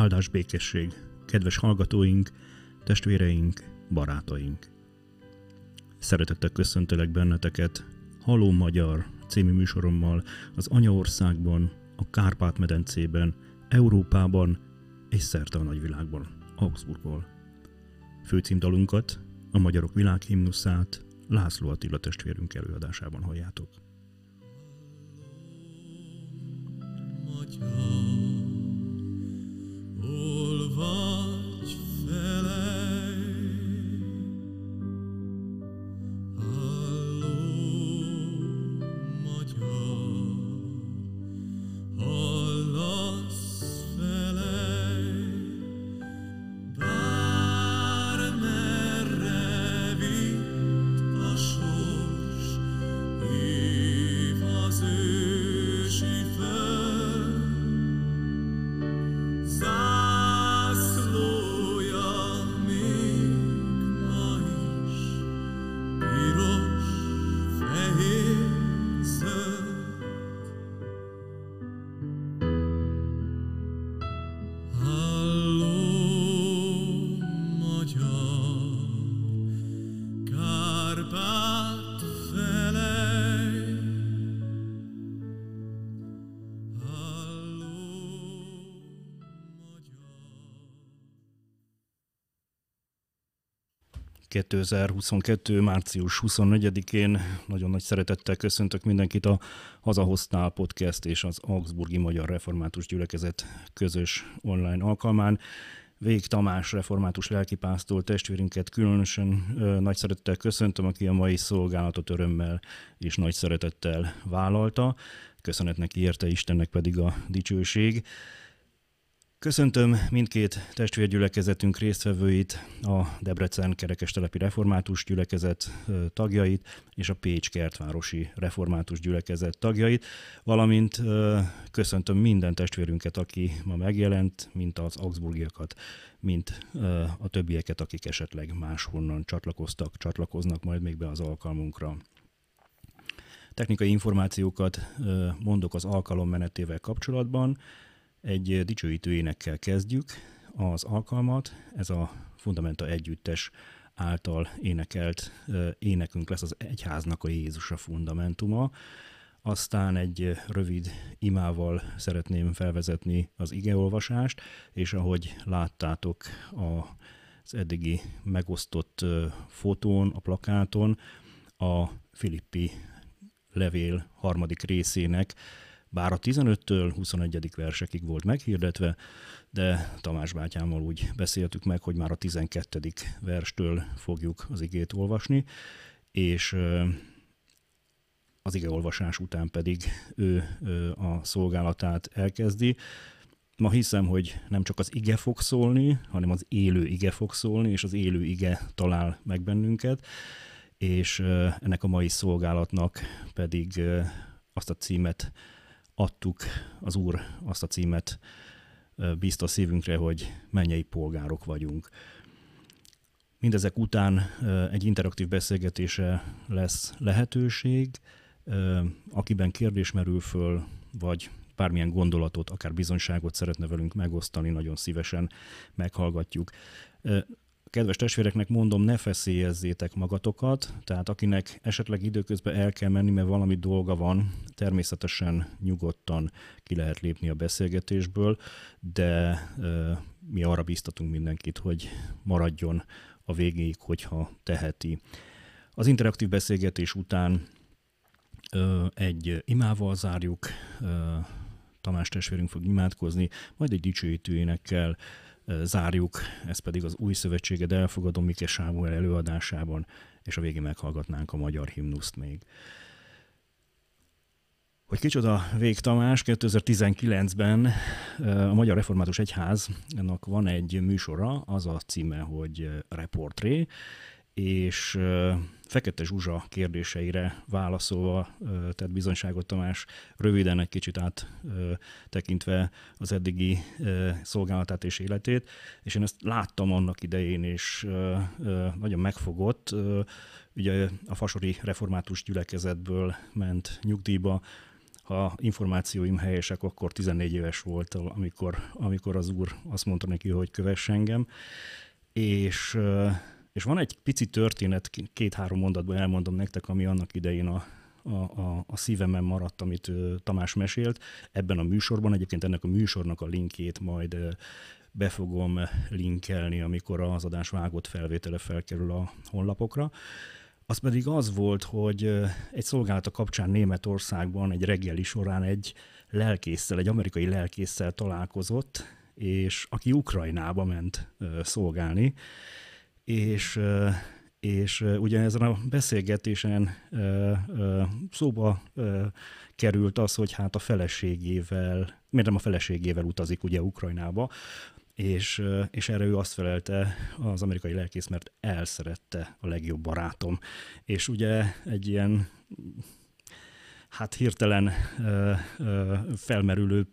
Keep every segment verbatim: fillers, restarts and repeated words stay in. Áldás békesség, kedves hallgatóink, testvéreink, barátaink! Szeretettel köszöntelek benneteket Haló Magyar című műsorommal az anyaországban, a Kárpát-medencében, Európában és szerte a nagyvilágban, Augsburgból. Főcímdalunkat, a magyarok világhimnuszát László Attila testvérünk előadásában halljátok. Olvasd felej, halló magyar, hallasz felej, bármerre vitt a sors, hív az ősi föld. kétezer-huszonkettő. március huszonnegyedikén nagyon nagy szeretettel köszöntök mindenkit a Hazahostál podcast és az Augsburgi Magyar Református Gyülekezet közös online alkalmán. Vég Tamás református lelkipásztor testvérünket különösen ö, nagy szeretettel köszöntöm, aki a mai szolgálatot örömmel és nagy szeretettel vállalta. Köszönetnek érte, Istennek pedig a dicsőség. Köszöntöm mindkét testvérgyülekezetünk résztvevőit, a Debrecen Kerekes Telepi Református Gyülekezet tagjait és a Pécs Kertvárosi Református Gyülekezet tagjait, valamint köszöntöm minden testvérünket, aki ma megjelent, mint az augsburgiakat, mint a többieket, akik esetleg máshonnan csatlakoztak, csatlakoznak majd még be az alkalmunkra. Technikai információkat mondok az alkalom menetével kapcsolatban. Egy dicsőítő énekkel kezdjük az alkalmat, ez a Fundamenta Együttes által énekelt énekünk lesz, az Egyháznak a Jézus a fundamentuma. Aztán egy rövid imával szeretném felvezetni az igeolvasást, és ahogy láttátok az eddigi megosztott fotón, a plakáton, a Filippi Levél harmadik részének, bár a tizenöttől huszonegyedik versekig volt meghirdetve, de Tamás bátyámmal úgy beszéltük meg, hogy már a tizenkettedik verstől fogjuk az igét olvasni, és az igeolvasás után pedig ő a szolgálatát elkezdi. Ma hiszem, hogy nem csak az ige fog szólni, hanem az élő ige fog szólni, és az élő ige talál meg bennünket, és ennek a mai szolgálatnak pedig azt a címet adtuk, az Úr azt a címet bízta szívünkre, hogy mennyei polgárok vagyunk. Mindezek után egy interaktív beszélgetése lesz lehetőség, akiben kérdés merül föl, vagy bármilyen gondolatot, akár bizonyságot szeretne velünk megosztani, nagyon szívesen meghallgatjuk. Kedves testvéreknek mondom, ne feszélyezzétek magatokat, tehát akinek esetleg időközben el kell menni, mert valami dolga van, természetesen nyugodtan ki lehet lépni a beszélgetésből, de ö, mi arra bíztatunk mindenkit, hogy maradjon a végéig, hogyha teheti. Az interaktív beszélgetés után ö, egy imával zárjuk, ö, Tamás testvérünk fog imádkozni, majd egy dicsőítő énekkel zárjuk, ez pedig az Új Szövetséget elfogadom Mikes Sámuel előadásában, és a végén meghallgatnánk a magyar himnuszt még. Hogy kicsoda Vég Tamás, kétezer-tizenkilencben a Magyar Református Egyháznak van egy műsora, az a címe, hogy Reportré, és Fekete Zsuzsa kérdéseire válaszolva tett bizonyságot Tamás, röviden egy kicsit áttekintve az eddigi szolgálatát és életét, és én ezt láttam annak idején, és nagyon megfogott. Ugye a Fasori Református Gyülekezetből ment nyugdíjba Ha információim helyesek, akkor tizennégy éves volt, amikor, amikor az úr azt mondta neki, hogy kövess engem. És, és van egy pici történet, két-három mondatban elmondom nektek, ami annak idején a, a, a, a szívemen maradt, amit Tamás mesélt. Ebben a műsorban, egyébként ennek a műsornak a linkjét majd be fogom linkelni, amikor az adás vágott felvétele felkerül a honlapokra. Az pedig az volt, hogy egy szolgálata kapcsán Németországban egy reggeli során egy lelkésszel, egy amerikai lelkésszel találkozott, és aki Ukrajnába ment szolgálni, és, és ugye ezen a beszélgetésen szóba került az, hogy hát a feleségével, miért nem a feleségével utazik ugye Ukrajnába, És, és erre ő azt felelte az amerikai lelkész, mert elszerette a legjobb barátom. És ugye egy ilyen, hát hirtelen ö, ö, felmerülő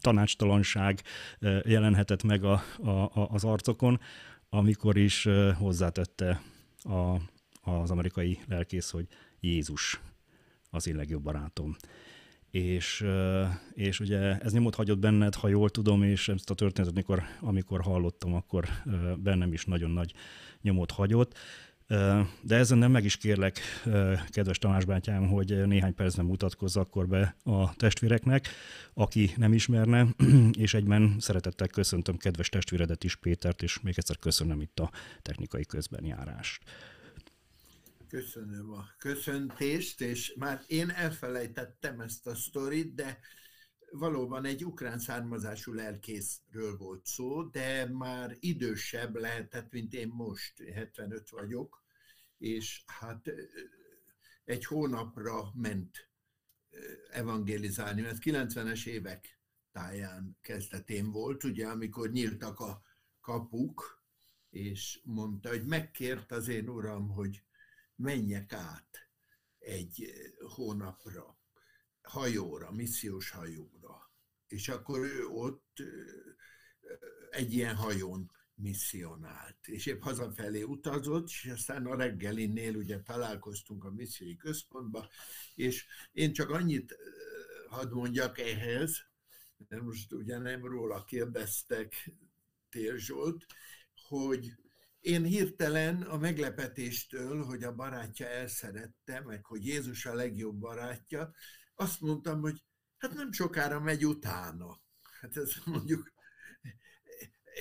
tanácstalanság ö, jelenhetett meg a, a, a, az arcokon, amikor is ö, hozzátette a, az amerikai lelkész, hogy Jézus az én legjobb barátom. És, és ugye ez nyomot hagyott benned, ha jól tudom, és ezt a történetet, amikor, amikor hallottam, akkor bennem is nagyon nagy nyomot hagyott. De ezen nem meg is kérlek, kedves Tamás bátyám, hogy néhány percben mutatkozz akkor be a testvéreknek, aki nem ismerne, és egyben szeretettel köszöntöm kedves testvéredet is, Pétert, és még egyszer köszönöm itt a technikai közbenjárást. Köszönöm a köszöntést, és már én elfelejtettem ezt a sztorit, de valóban egy ukrán származású lelkészről volt szó, de már idősebb lehetett, mint én most, hetvenöt vagyok, és hát egy hónapra ment evangelizálni, mert kilencvenes évek táján kezdetén volt, ugye, amikor nyíltak a kapuk, és mondta, hogy megkért az én uram, hogy menjek át egy hónapra, hajóra, missziós hajóra. És akkor ő ott egy ilyen hajón misszionált. És épp hazafelé utazott, és aztán a reggelinél ugye találkoztunk a missziói központba, és én csak annyit hadd mondjak ehhez, mert most ugye nem róla kérdeztek, Tér Zsolt, hogy én hirtelen a meglepetéstől, hogy a barátja elszerette, meg hogy Jézus a legjobb barátja, azt mondtam, hogy hát nem sokára megy utána. Hát ez mondjuk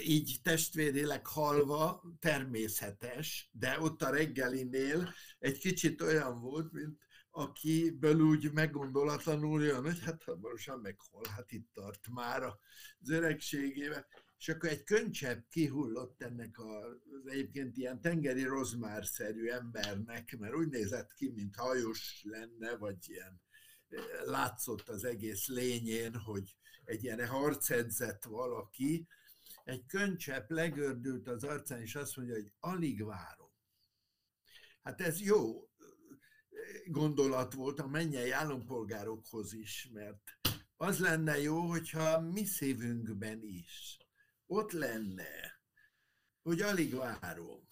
így testvérileg halva természetes, de ott a reggelinél egy kicsit olyan volt, mint akiből úgy meggondolatlanul jön, hogy hát hamarosan meg hol, hát itt tart már az öregségével. És akkor egy könycsepp kihullott ennek az egyébként ilyen tengeri rozmárszerű embernek, mert úgy nézett ki, mint hajós lenne, vagy ilyen látszott az egész lényén, hogy egy ilyen harcedzett valaki. Egy könycsepp legördült az arcán, és azt mondja, hogy alig várom. Hát ez jó gondolat volt a mennyei állampolgárokhoz is, mert az lenne jó, hogyha mi szívünkben is ott lenne, hogy alig várom.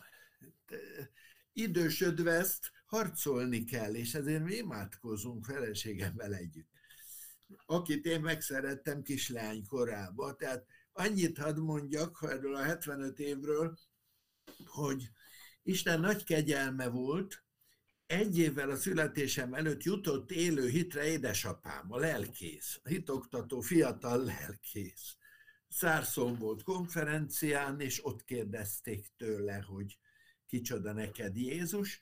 Idősödve ezt harcolni kell, és ezért mi imádkozunk feleségemmel együtt, akit én megszerettem kislány korában. Tehát annyit hadd mondjak erről a hetvenöt évről, hogy Isten nagy kegyelme volt, egy évvel a születésem előtt jutott élő hitre édesapám, a lelkész, a hitoktató fiatal lelkész. Szárszón volt konferencián, és ott kérdezték tőle, hogy kicsoda neked Jézus.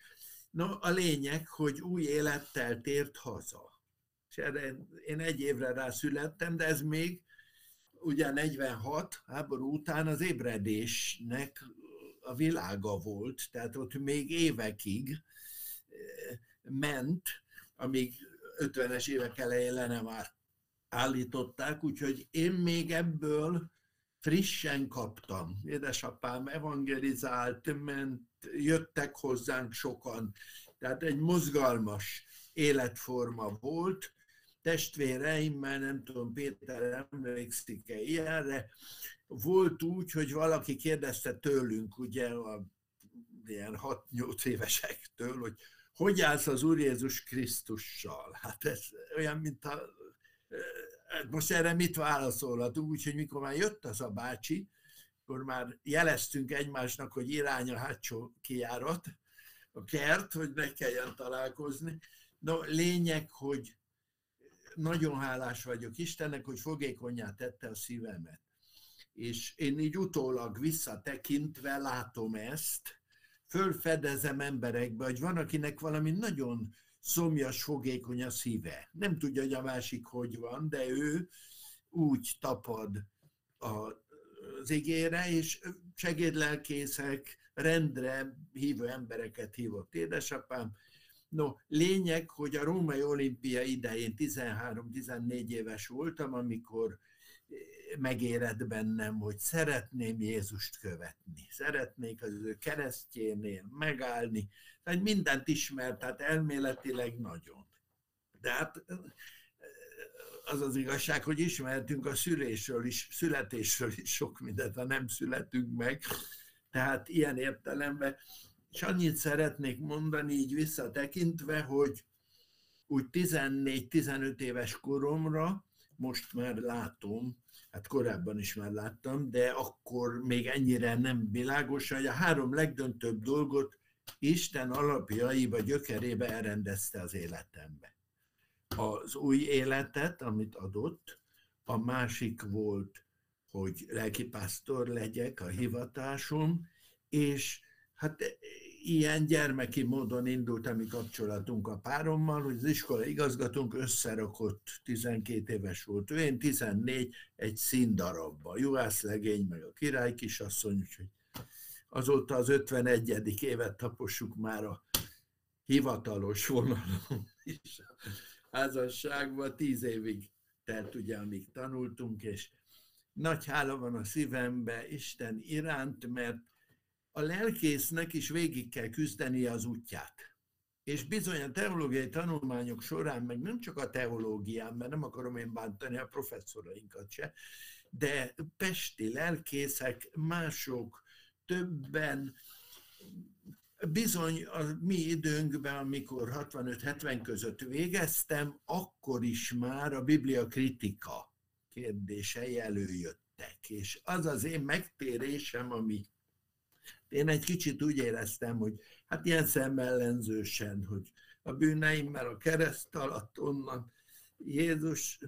Na, a lényeg, hogy új élettel tért haza. És erre én egy évre rá születtem, de ez még ugye negyvenhat háború után az ébredésnek a világa volt, tehát ott még évekig ment, amíg ötvenes évek elején le nem árt. állították, úgyhogy én még ebből frissen kaptam. Édesapám evangelizált, ment, jöttek hozzánk sokan. Tehát egy mozgalmas életforma volt. Testvéreimmel, nem tudom, Péter emlékszik-e ilyenre, volt úgy, hogy valaki kérdezte tőlünk, ugye a, ilyen hat-nyolc évesektől, hogy hogy állsz az Úr Jézus Krisztussal? Hát ez olyan, mint a most erre mit válaszolhatunk? Úgyhogy mikor már jött az a bácsi, akkor már jeleztünk egymásnak, hogy irány a hátsó kijárat, a kert, hogy ne kelljen találkozni. No, lényeg, hogy nagyon hálás vagyok Istennek, hogy fogékonnyá tette a szívemet. És én így utólag visszatekintve látom ezt, fölfedezem emberekbe, hogy van, akinek valami nagyon szomjas, fogékony a szíve. Nem tudja, hogy a másik hogy van, de ő úgy tapad az igére, és segédlelkészek, rendre hívő embereket hívott édesapám. No, lényeg, hogy a római olimpia idején tizenhárom-tizennégy éves voltam, amikor megérett bennem, hogy szeretném Jézust követni. Szeretnék az ő keresztjénél megállni. Tehát mindent ismert, tehát elméletileg nagyon. De hát az az igazság, hogy ismertünk a szülésről is, születésről is sok mindent, ha nem születünk meg. Tehát ilyen értelemben. És annyit szeretnék mondani így visszatekintve, hogy úgy tizennégy-tizenöt éves koromra, most már látom, hát korábban is már láttam, de akkor még ennyire nem világos, hogy a három legdöntőbb dolgot Isten alapjaiba, gyökerébe elrendezte az életembe. Az új életet, amit adott, a másik volt, hogy lelkipásztor legyek, a hivatásom, és hát ilyen gyermeki módon indult a mi kapcsolatunk a párommal, hogy az iskola igazgatónk összerakott, tizenkét éves volt ő, én tizennégy, egy színdarabba, Juhászlegény meg a Király kisasszony, úgyhogy azóta az ötvenegyedik évet tapossuk már a hivatalos vonalon is a házasságban, tíz évig telt ugye, amíg tanultunk, és nagy hála van a szívembe Isten iránt, mert a lelkésznek is végig kell küzdenie az útját. És bizony a teológiai tanulmányok során, meg nem csak a teológián, mert nem akarom én bántani a professzorainkat se, de pesti lelkészek, mások, többen, bizony a mi időnkben, amikor hatvanöt-hetven között végeztem, akkor is már a bibliakritika kérdései előjöttek. És az az én megtérésem, ami én egy kicsit úgy éreztem, hogy hát ilyen szemellenzősen, hogy a bűneimmel a kereszt alatt onnan Jézus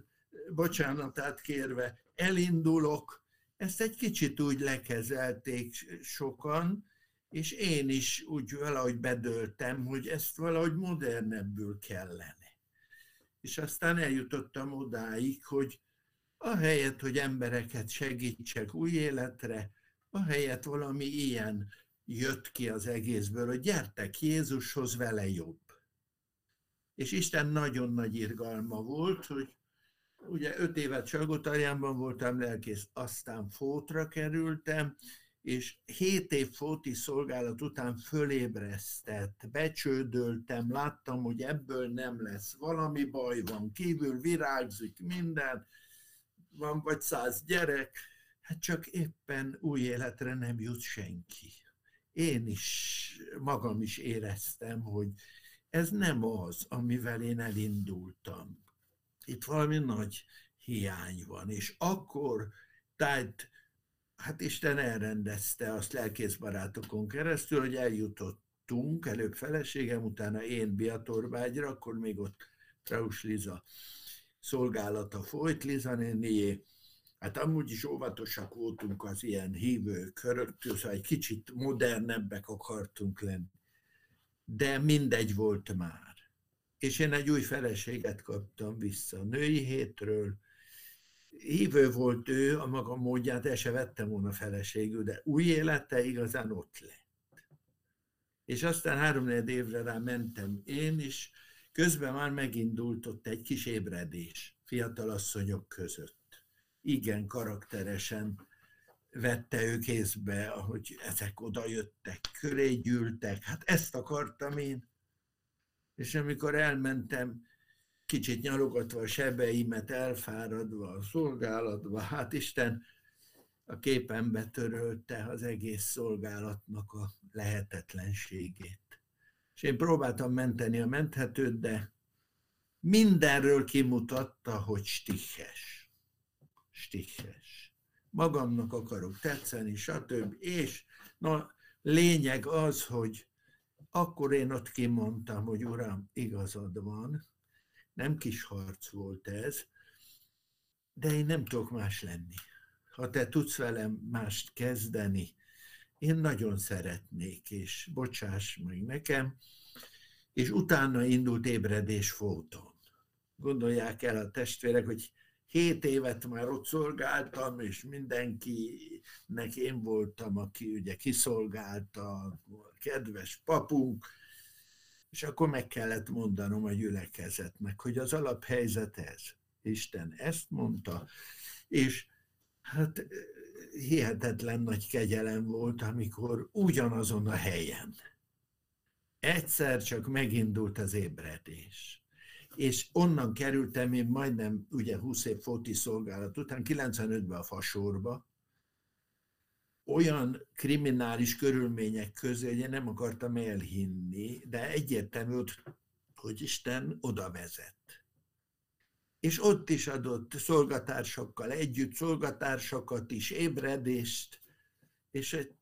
bocsánatát kérve elindulok. Ezt egy kicsit úgy lekezelték sokan, és én is úgy valahogy bedöltem, hogy ezt valahogy modernebbül kellene. És aztán eljutottam odáig, hogy ahelyett, hogy embereket segítsek új életre, ahelyett valami ilyen jött ki az egészből, hogy gyertek Jézushoz, vele jobb. És Isten nagyon nagy irgalma volt, hogy ugye öt évet Salgótarjánban voltam lelkész, aztán Fótra kerültem, és hét év fóti szolgálat után fölébresztett, becsődöltem, láttam, hogy ebből nem lesz, valami baj van, kívül virágzik minden, van vagy száz gyerek, hát csak éppen új életre nem jut senki. Én is, magam is éreztem, hogy ez nem az, amivel én elindultam. Itt valami nagy hiány van, és akkor, tehát, hát Isten elrendezte azt lelkészbarátokon keresztül, hogy eljutottunk, előbb feleségem, utána én Biatorvágyra, akkor még ott Traus Liza szolgálata folyt, Liza nénié. Hát amúgy is óvatosak voltunk az ilyen hívőköröktől, szóval egy kicsit modernebbek akartunk lenni. De mindegy volt már. És én egy új feleséget kaptam vissza a női hétről. Hívő volt ő, a maga módját el se vettem volna feleségül, de új élete igazán ott lett. És aztán háromnegyed évre rá mentem én is, közben már megindult ott egy kis ébredés fiatalasszonyok között. Igen karakteresen vette ő kézbe, ahogy ezek odajöttek, köré gyűltek. Hát ezt akartam én. És amikor elmentem, kicsit nyalogatva a sebeimet, elfáradva a szolgálatba, hát Isten a képembe törölte az egész szolgálatnak a lehetetlenségét. És én próbáltam menteni a menthetőt, de mindenről kimutatta, hogy stiches. Stiches. Magamnak akarok tetszeni, stb. És na, lényeg az, hogy akkor én ott kimondtam, hogy uram, igazad van, nem kis harc volt ez, de én nem tudok más lenni. Ha te tudsz velem mást kezdeni, én nagyon szeretnék, és bocsáss meg nekem, és utána indult ébredés Fóton. Gondolják el a testvérek, hogy hét évet már ott szolgáltam, és mindenkinek én voltam, aki ugye kiszolgálta, a kedves papunk, és akkor meg kellett mondanom a gyülekezetnek, hogy az alaphelyzet ez. Isten ezt mondta, és hát hihetetlen nagy kegyelem volt, amikor ugyanazon a helyen egyszer csak megindult az ébredés. És onnan kerültem én majdnem, ugye húsz év fóti szolgálat után, kilencvenötben a Fasorba, olyan kriminális körülmények közé, hogy én nem akartam elhinni, de egyértelmű, hogy Isten oda vezet. És ott is adott szolgatársakkal együtt, szolgatársakat is, ébredést, és egy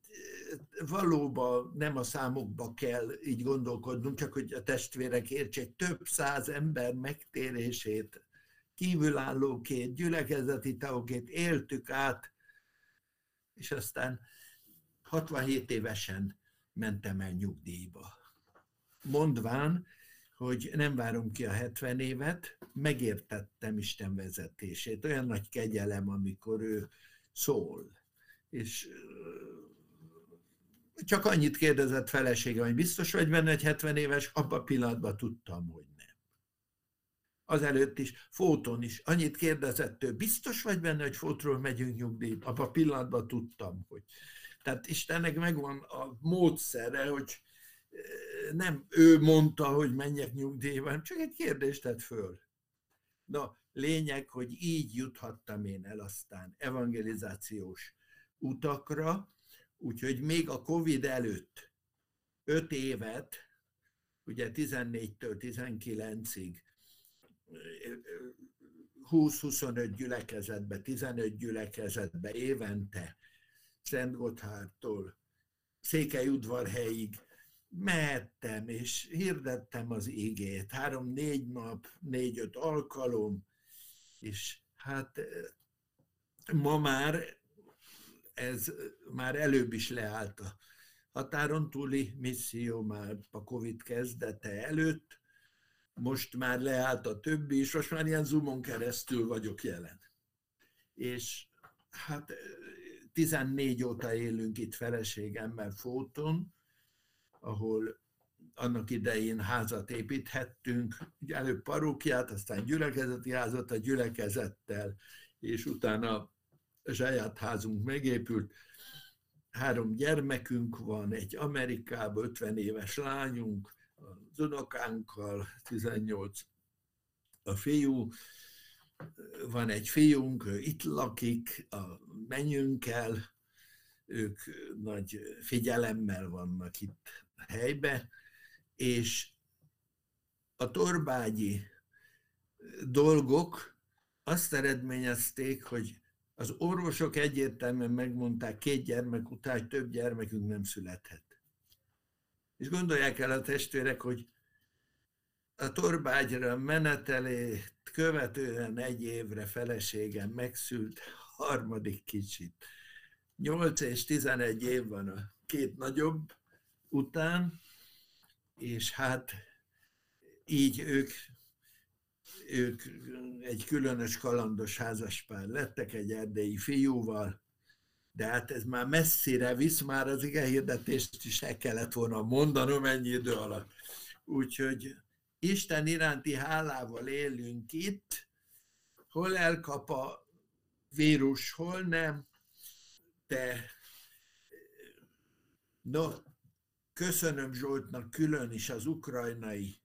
valóban nem a számokba kell így gondolkodnunk, csak hogy a testvérek értsék, több száz ember megtérését, kívülállókét, gyülekezeti tagokét éltük át, és aztán hatvanhét évesen mentem el nyugdíjba. Mondván, hogy nem várom ki a hetven évet, megértettem Isten vezetését. Olyan nagy kegyelem, amikor ő szól. És csak annyit kérdezett feleségem, hogy biztos vagy benne, hogy hetven éves, abban a pillanatban tudtam, hogy nem. Azelőtt is, Fóton is, annyit kérdezett ő, biztos vagy benne, hogy Fótról megyünk nyugdíjba, abban a pillanatban tudtam, hogy. Tehát Istennek megvan a módszere, hogy nem ő mondta, hogy menjek nyugdíjba, csak egy kérdést tett föl. Na, lényeg, hogy így juthattam én el aztán evangelizációs utakra, úgyhogy még a Covid előtt öt évet, ugye tizennégytől tizenkilencig, húsz-huszonöt gyülekezetbe, tizenöt gyülekezetbe évente, Szent Gotthártól Székelyudvarhelyig mehettem, és hirdettem az igét. Három-négy nap, négy-öt alkalom, és hát ma már ez már előbb is leállt a határon túli misszió, már a Covid kezdete előtt, most már leállt a többi, és most már ilyen Zoomon keresztül vagyok jelen. És hát tizennégy óta élünk itt feleségemmel Fóton, ahol annak idején házat építhettünk, előbb parókiát, aztán gyülekezeti házat a gyülekezettel, és utána a saját házunk megépült, három gyermekünk van, egy Amerikában ötven éves lányunk, az unokánkkal tizennyolc a fiú, van egy fiunk, ő itt lakik, a menyünkkel, ők nagy figyelemmel vannak itt a helyben, és a torbágyi dolgok azt eredményezték, hogy az orvosok egyértelműen megmondták két gyermek után, több gyermekünk nem születhet. És gondolják el a testvérek, hogy a Torbágyra menetelét követően egy évre feleségem megszült harmadik kicsit. nyolc és tizenegy év van a két nagyobb után, és hát így ők... ők egy különös kalandos házaspár lettek egy erdélyi fiúval, de hát ez már messzire visz, már az igehirdetést is el kellett volna mondanom ennyi idő alatt. Úgyhogy Isten iránti hálával élünk itt, hol elkap a vírus, hol nem, de no, köszönöm Zsoltnak külön is az ukrajnai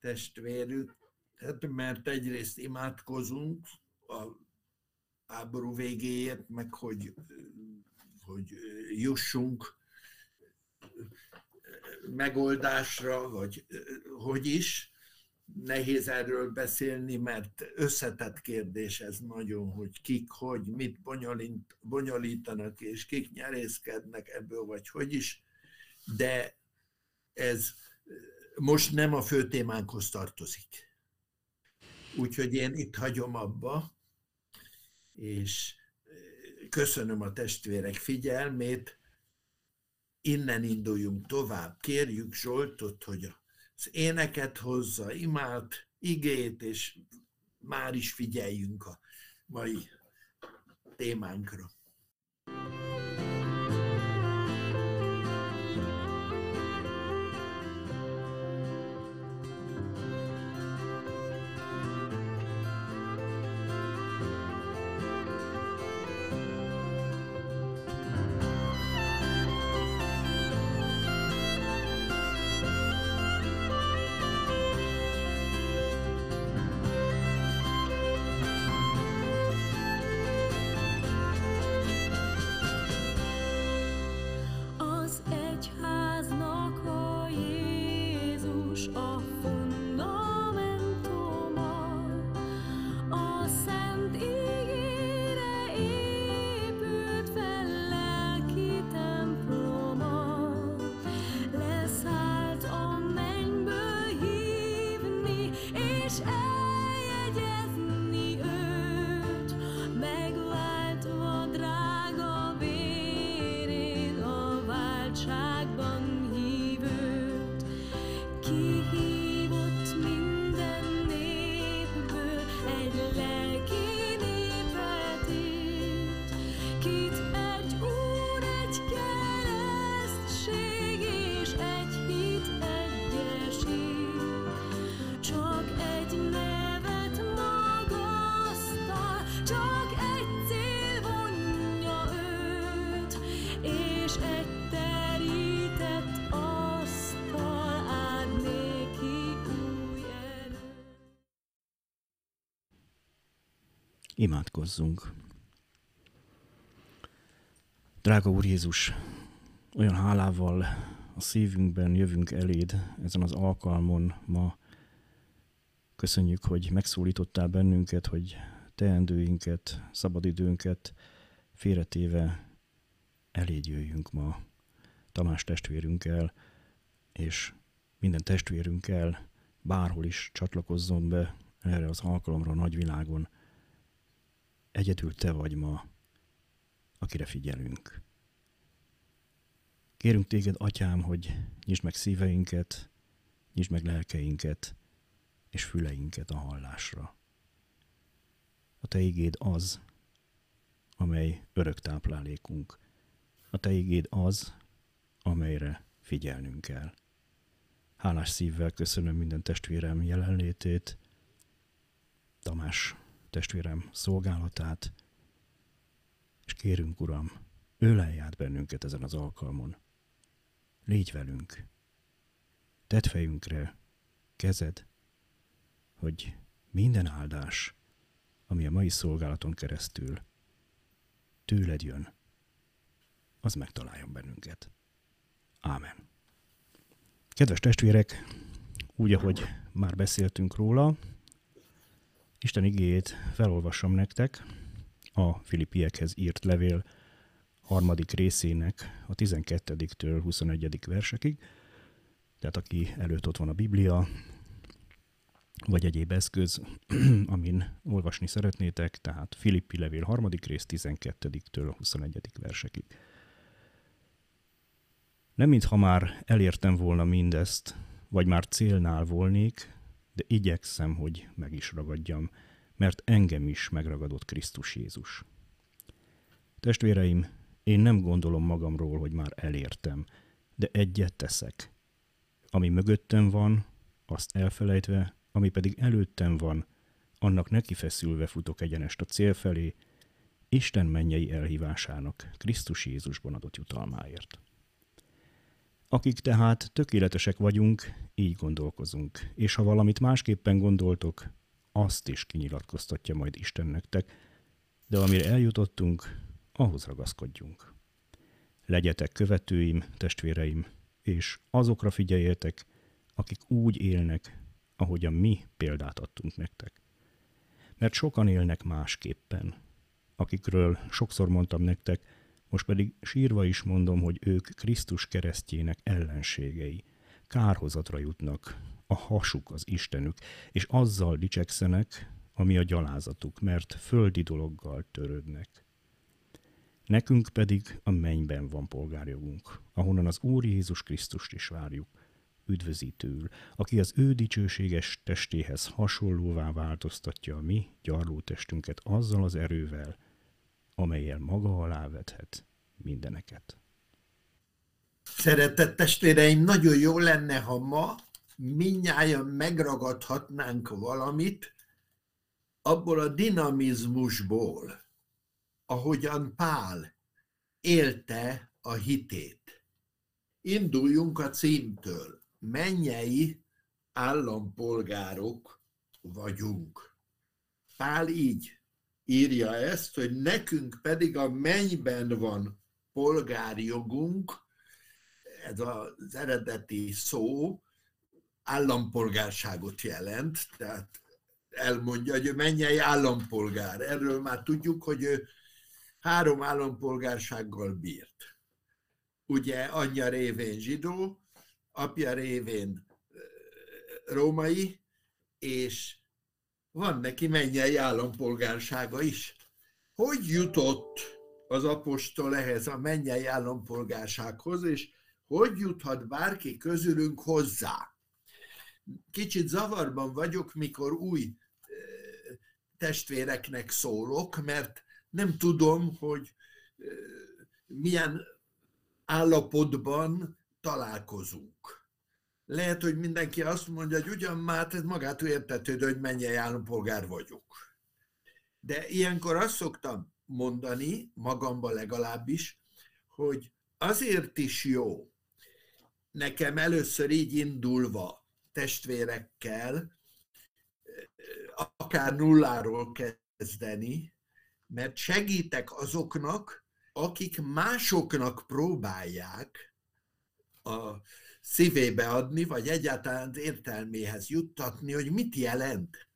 testvérük, hát, mert egyrészt imádkozunk a háború végéért, meg hogy, hogy jussunk megoldásra, vagy hogy is, nehéz erről beszélni, mert összetett kérdés ez nagyon, hogy kik, hogy, mit bonyolít, bonyolítanak, és kik nyerészkednek ebből, vagy hogy is, de ez most nem a fő témánkhoz tartozik. Úgyhogy én itt hagyom abba, és köszönöm a testvérek figyelmét, innen induljunk tovább, kérjük Zsoltot, hogy az éneket hozza, imád, igét, és már is figyeljünk a mai témánkra. Imádkozzunk. Drága Úr Jézus, olyan hálával a szívünkben jövünk eléd ezen az alkalmon ma. Köszönjük, hogy megszólítottál bennünket, hogy teendőinket, szabadidőnket félretéve eléd jöjjünk ma Tamás testvérünkkel, és minden testvérünkkel bárhol is csatlakozzon be erre az alkalomra a nagyvilágon. Egyedül te vagy ma, akire figyelünk. Kérünk téged, atyám, hogy nyisd meg szíveinket, nyisd meg lelkeinket, és füleinket a hallásra. A te igéd az, amely örök táplálékunk. A te igéd az, amelyre figyelnünk kell. Hálás szívvel köszönöm minden testvérem jelenlétét. Tamás testvérem szolgálatát, és kérünk, Uram, ölelj át bennünket ezen az alkalmon. Légy velünk, tedd fejünkre kezed, hogy minden áldás, ami a mai szolgálaton keresztül tőled jön, az megtaláljon bennünket. Ámen. Kedves testvérek, úgy, ahogy már beszéltünk róla, Isten igéjét felolvasom nektek, a Filippiekhez írt levél harmadik részének a tizenkettőtől huszonegyedik versekig, tehát aki előtt ott van a Biblia, vagy egyéb eszköz, amin olvasni szeretnétek, tehát Filippi levél harmadik rész tizenkettőtől huszonegyedik versekig. Nem mintha már elértem volna mindezt, vagy már célnál volnék, de igyekszem, hogy meg is ragadjam, mert engem is megragadott Krisztus Jézus. Testvéreim, én nem gondolom magamról, hogy már elértem, de egyet teszek. Ami mögöttem van, azt elfelejtve, ami pedig előttem van, annak nekifeszülve futok egyenest a cél felé, Isten mennyei elhívásának Krisztus Jézusban adott jutalmáért. Akik tehát tökéletesek vagyunk, így gondolkozunk, és ha valamit másképpen gondoltok, azt is kinyilatkoztatja majd Isten nektek, de amire eljutottunk, ahhoz ragaszkodjunk. Legyetek követőim, testvéreim, és azokra figyeljetek, akik úgy élnek, ahogyan mi példát adtunk nektek. Mert sokan élnek másképpen, akikről sokszor mondtam nektek, most pedig sírva is mondom, hogy ők Krisztus keresztjének ellenségei, kárhozatra jutnak, a hasuk az Istenük, és azzal dicsekszenek, ami a gyalázatuk, mert földi dologgal törődnek. Nekünk pedig a mennyben van polgárjogunk, ahonnan az Úr Jézus Krisztust is várjuk, üdvözítőül, aki az ő dicsőséges testéhez hasonlóvá változtatja a mi gyarlótestünket azzal az erővel, amelyel maga alá vethet mindeneket. Szeretett testvéreim, nagyon jó lenne, ha ma mindnyájan megragadhatnánk valamit abból a dinamizmusból, ahogyan Pál élte a hitét. Induljunk a címtől. Mennyei állampolgárok vagyunk. Pál így írja ezt, hogy nekünk pedig a mennyben van polgárjogunk, ez az eredeti szó állampolgárságot jelent, tehát elmondja, hogy ő mennyei állampolgár. Erről már tudjuk, hogy ő három állampolgársággal bírt. Ugye anyja révén zsidó, apja révén római, és van neki mennyei állampolgársága is. Hogy jutott az apostol ehhez a mennyei állampolgársághoz, és hogy juthat bárki közülünk hozzá? Kicsit zavarban vagyok, mikor új testvéreknek szólok, mert nem tudom, hogy milyen állapotban találkozunk. Lehet, hogy mindenki azt mondja, hogy ugyan már magától értetődő, hogy mennyei állampolgár vagyok. De ilyenkor azt szoktam mondani, magamban legalábbis, hogy azért is jó nekem először így indulva, testvérekkel akár nulláról kezdeni, mert segítek azoknak, akik másoknak próbálják a szívébe adni, vagy egyáltalán értelméhez juttatni, hogy mit jelent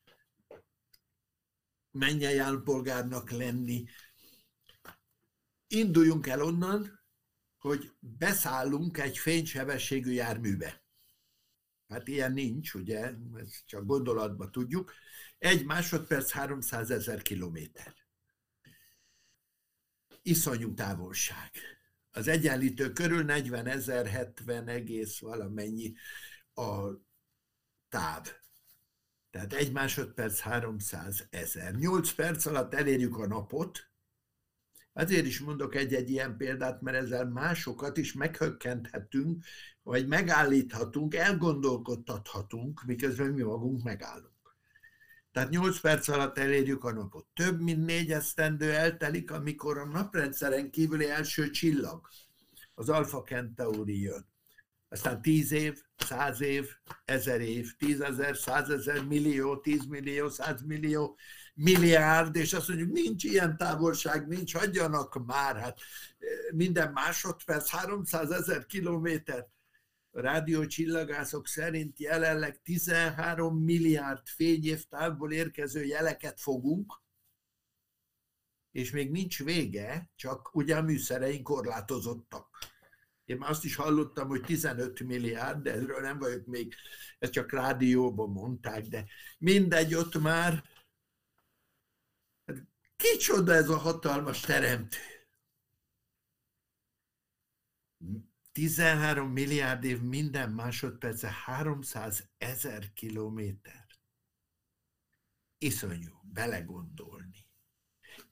mennyei állampolgárnak lenni. Induljunk el onnan, hogy beszállunk egy fénysebességű járműbe. Hát ilyen nincs, ugye, ezt csak gondolatban tudjuk. Egy másodperc háromszázezer kilométer. Iszonyú távolság. Az egyenlítő körül negyvenezer hetven egész valamennyi a táv. Tehát egy másodperc háromszázezer. nyolc perc alatt elérjük a napot. Azért is mondok egy-egy ilyen példát, mert ezzel másokat is meghökkenthetünk, vagy megállíthatunk, elgondolkodtathatunk, miközben mi magunk megállunk. Tehát nyolc perc alatt elérjük a napot. Több mint négy esztendő eltelik, amikor a naprendszeren kívüli első csillag, az Alfa Centauri jön. Aztán tíz év, száz év, ezer év, tízezer, százezer, millió, tízmillió, százmillió, milliárd, és azt mondjuk, nincs ilyen távolság, nincs, hagyjanak már, hát minden másodperc, háromszázezer kilométer. A rádiócsillagászok szerint jelenleg tizenhárom milliárd fényév távból érkező jeleket fogunk, és még nincs vége, csak ugye a műszereink korlátozottak. Én már azt is hallottam, hogy tizenöt milliárd, de erről nem vagyok még, ezt csak rádióban mondták, de mindegy, ott már kicsoda ez a hatalmas teremtő. tizenhárom milliárd év minden másodperce háromszázezer kilométer. Iszonyú belegondolni.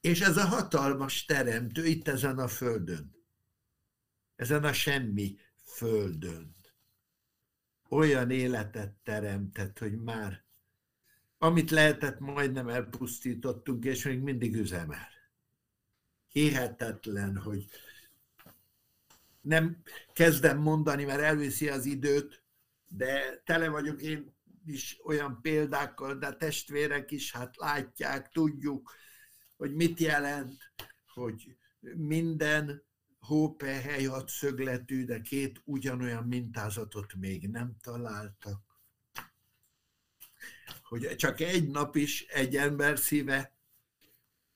És ez a hatalmas teremtő itt ezen a földön. Ezen a semmi földön. Olyan életet teremtett, hogy már amit lehetett, majdnem elpusztítottunk, és még mindig üzemel. Hihetetlen, hogy nem kezdem mondani, mert elviszi az időt, de tele vagyok én is olyan példákkal, de testvérek is, hát látják, tudjuk, hogy mit jelent, hogy minden hópehely hat szögletű, de két ugyanolyan mintázatot még nem találtak. hogy csak egy nap is egy ember szíve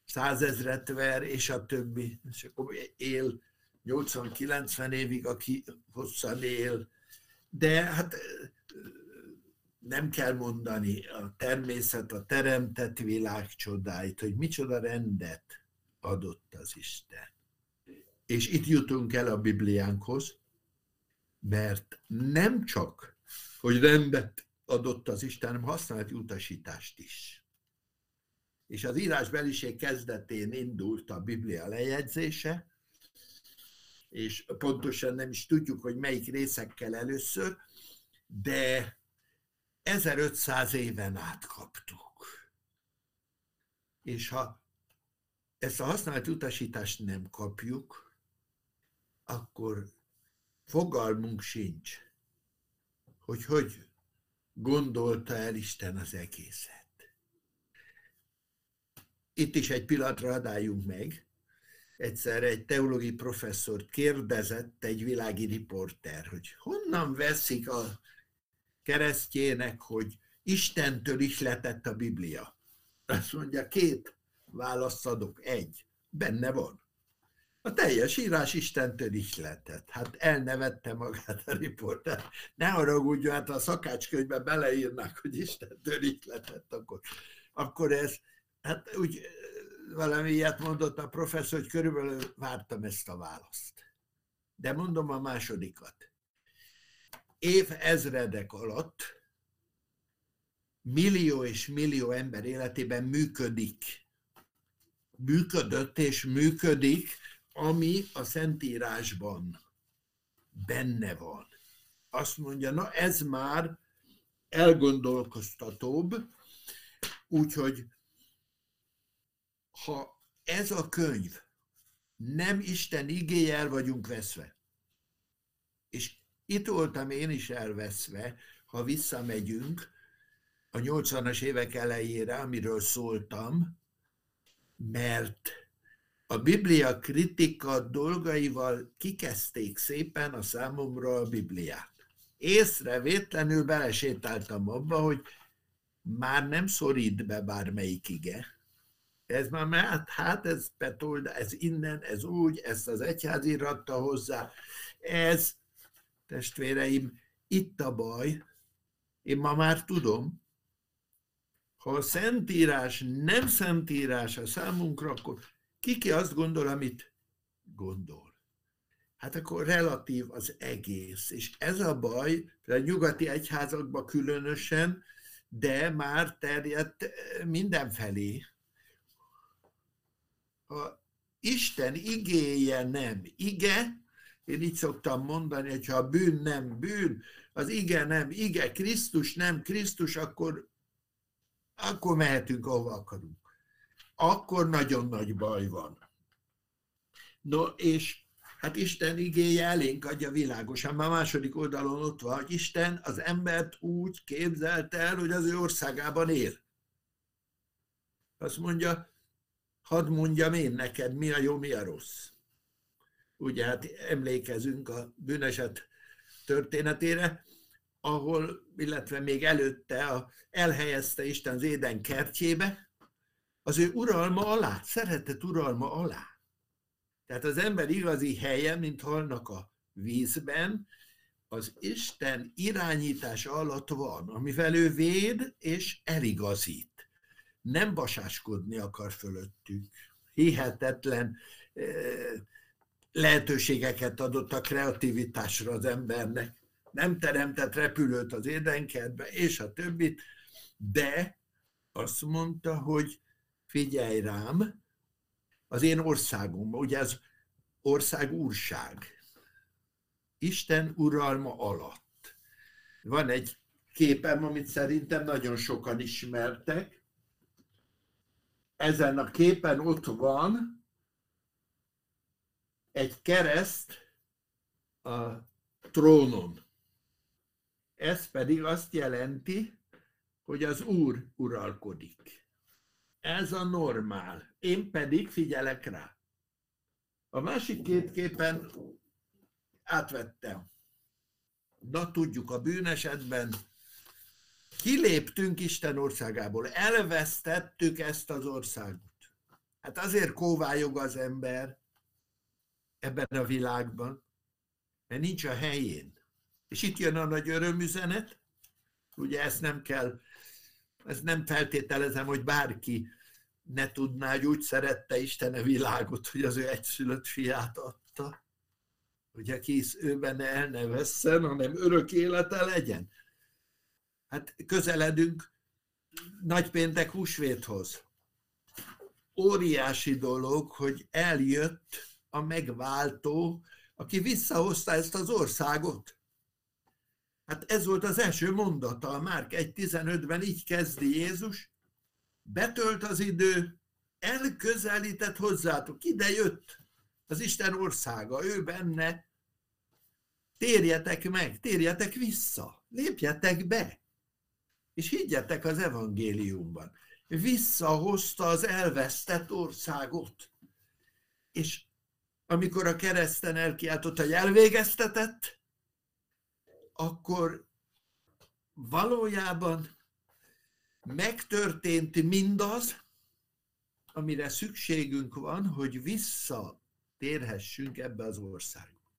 százezret ver, és a többi. És akkor él nyolcvan-kilencven évig, aki hosszan él. De hát nem kell mondani a természet, a teremtett világ csodáit, hogy micsoda rendet adott az Isten. És itt jutunk el a Bibliánkhoz, mert nem csak, hogy rendet adott az Isten, hanem használati utasítást is. És az írásbeliség kezdetén indult a Biblia lejegyzése, és pontosan nem is tudjuk, hogy melyik részekkel először, de ezerötszáz éven át kaptuk. És ha ezt a használati utasítást nem kapjuk, akkor fogalmunk sincs, hogy hogy gondolta el Isten az egészet. Itt is egy pillanatra adálljunk meg. Egyszer egy teológiai professzort kérdezett egy világi riporter, hogy honnan veszik a keresztjének, hogy Istentől ihletett a Biblia. Azt mondja, két választ adok. Egy, benne van. A teljes írás Istentől ihletett. Hát elnevette magát a riporter. Ne haragudjon, hát ha a szakácskönyvbe beleírnák, hogy Istentől ihletett, akkor, akkor ez, hát úgy valami ilyet mondott a professzor, hogy körülbelül vártam ezt a választ. De mondom a másodikat. Évezredek alatt millió és millió ember életében működik. Működött és működik, ami a Szentírásban benne van. Azt mondja, na ez már elgondolkoztatóbb, úgyhogy ha ez a könyv nem Isten igéje, el vagyunk veszve. És itt voltam én is elveszve, ha visszamegyünk a nyolcvanas évek elejére, amiről szóltam, mert a Biblia kritika dolgaival kikezdték szépen a számomra a Bibliát. Észrevétlenül belesétáltam abba, hogy már nem szorít be bármelyik ige. Ez már, mert hát ez Petolda, ez innen, ez úgy, ezt az egyház íratta hozzá. Ez, testvéreim, itt a baj. Én ma már tudom, ha a Szentírás nem Szentírás a számunkra, akkor ki-ki azt gondol, amit gondol. Hát akkor relatív az egész. És ez a baj, a nyugati egyházakban különösen, de már terjedt mindenfelé. Ha Isten igéje nem ige, én így szoktam mondani, hogy ha a bűn nem bűn, az ige nem ige, Krisztus nem Krisztus, akkor, akkor mehetünk, ahova akarunk. Akkor nagyon nagy baj van. No, és hát Isten igéje elénk adja világosan. Már második oldalon ott van, hogy Isten az embert úgy képzelte el, hogy az ő országában él. Azt mondja, hadd mondjam én neked, mi a jó, mi a rossz. Ugye hát emlékezünk a bűneset történetére, ahol, illetve még előtte a, elhelyezte Isten az Éden kertjébe, az ő uralma alá, szeretett uralma alá. Tehát az ember igazi helye, mint halnak a vízben, az Isten irányítása alatt van, amivel ő véd és eligazít. Nem basáskodni akar fölöttük. Hihetetlen lehetőségeket adott a kreativitásra az embernek. Nem teremtett repülőt az édenkertbe, és a többit, de azt mondta, hogy figyelj rám, az én országomban, ugye az ország úrság, Isten uralma alatt. Van egy képem, amit szerintem nagyon sokan ismertek. Ezen a képen ott van egy kereszt a trónon. Ez pedig azt jelenti, hogy az Úr uralkodik. Ez a normál. Én pedig figyelek rá. A másik két képen átvettem. Na tudjuk, a bűnesetben Kiléptünk Isten országából, elvesztettük ezt az országot. Hát azért kóvályog az ember ebben a világban, mert nincs a helyén. És itt jön a nagy örömüzenet, ugye ezt nem kell, ezt nem feltételezem, hogy bárki ne tudná, hogy úgy szerette Isten a világot, hogy az ő egyszülött fiát adta, hogy a kész őben el ne vesszen, hanem örök élete legyen. Hát közeledünk nagypéntek húsvéthoz. Óriási dolog, hogy eljött a megváltó, aki visszahozta ezt az országot. Hát ez volt az első mondata a Márk egy tizenötben, így kezdi Jézus. Betölt az idő, elközelített hozzátok, ide jött az Isten országa, ő benne. Térjetek meg, térjetek vissza, lépjetek be, és higgyetek az evangéliumban. Visszahozta az elvesztett országot. És amikor a kereszten elkiáltott, hogy elvégeztetett, akkor valójában megtörtént mindaz, amire szükségünk van, hogy visszatérhessünk ebbe az országba.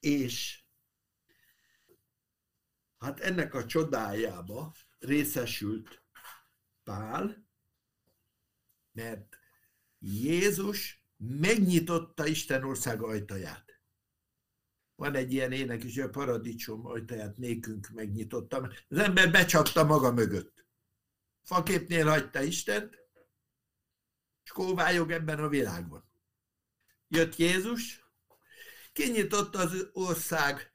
És hát ennek a csodájába részesült Pál, mert Jézus megnyitotta Isten ország ajtaját. Van egy ilyen ének is, hogy a paradicsom ajtaját nékünk megnyitottam. Az ember becsapta maga mögött. Faképnél hagyta Istent, és kóvályog ebben a világban. Jött Jézus, kinyitotta az ország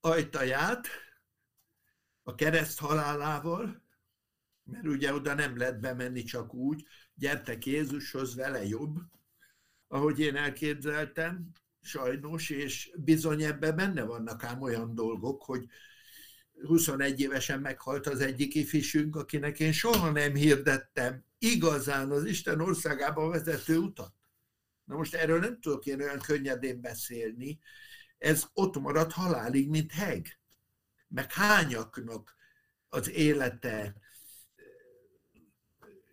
ajtaját a kereszt halálával, mert ugye oda nem lehet bemenni csak úgy, gyertek Jézushoz, vele jobb, ahogy én elképzeltem, sajnos, és bizony ebben benne vannak ám olyan dolgok, hogy huszonegy évesen meghalt az egyik ifisünk, akinek én soha nem hirdettem igazán az Isten országába vezető utat. Na most erről nem tudok én olyan könnyedén beszélni, ez ott maradt halálig, mint heg. Meg hányaknak az élete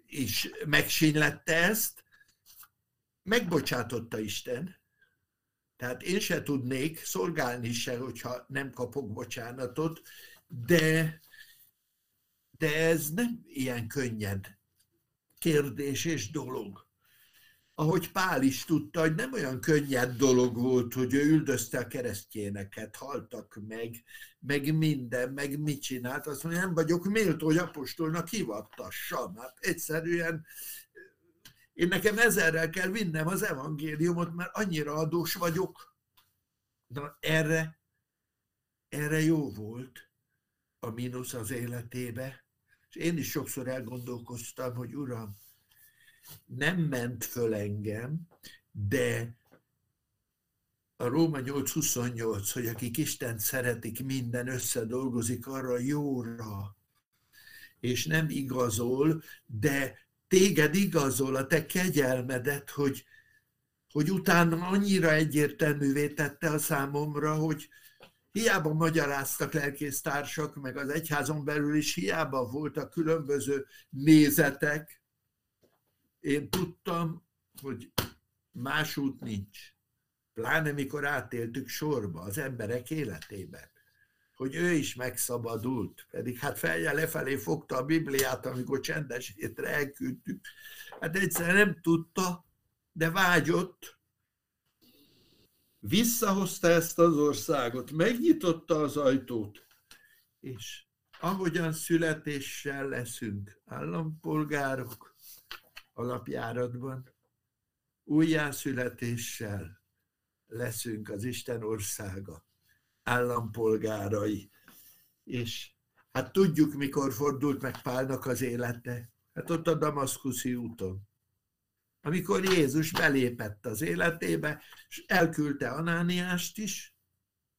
is megsínylette ezt, megbocsátotta Isten. Tehát én se tudnék, szolgálni se, hogyha nem kapok bocsánatot, de, de ez nem ilyen könnyed kérdés és dolog. Ahogy Pál is tudta, hogy nem olyan könnyed dolog volt, hogy ő üldözte a keresztjéneket, haltak meg, meg minden, meg mit csinált, azt mondja, nem vagyok méltó, hogy apostolnak hivattassam. Hát egyszerűen én nekem ezerrel kell vinnem az evangéliumot, mert annyira adós vagyok. Na erre, erre jó volt a mínusz az életébe, és én is sokszor elgondolkoztam, hogy Uram, nem ment föl engem, de a Róma nyolc huszonnyolc, hogy akik Istent szeretik, minden összedolgozik arra jóra, és nem igazol, de téged igazol a te kegyelmedet, hogy, hogy utána annyira egyértelművé tette a számomra, hogy hiába magyaráztak lelkésztársak, meg az egyházon belül is hiába voltak különböző nézetek, én tudtam, hogy más út nincs. Pláne mikor átéltük sorba az emberek életében, hogy ő is megszabadult. Pedig hát fejjel lefelé fogta a Bibliát, amikor csendes hétre elküldtük. Hát egyszerűen nem tudta, de vágyott. Visszahozta ezt az országot, megnyitotta az ajtót, és ahogyan születéssel leszünk állampolgárok, alapjáratban, újjászületéssel leszünk az Isten országa állampolgárai. És hát tudjuk, mikor fordult meg Pálnak az élete. Hát ott a damaszkuszi úton. Amikor Jézus belépett az életébe, és elküldte Anániást is,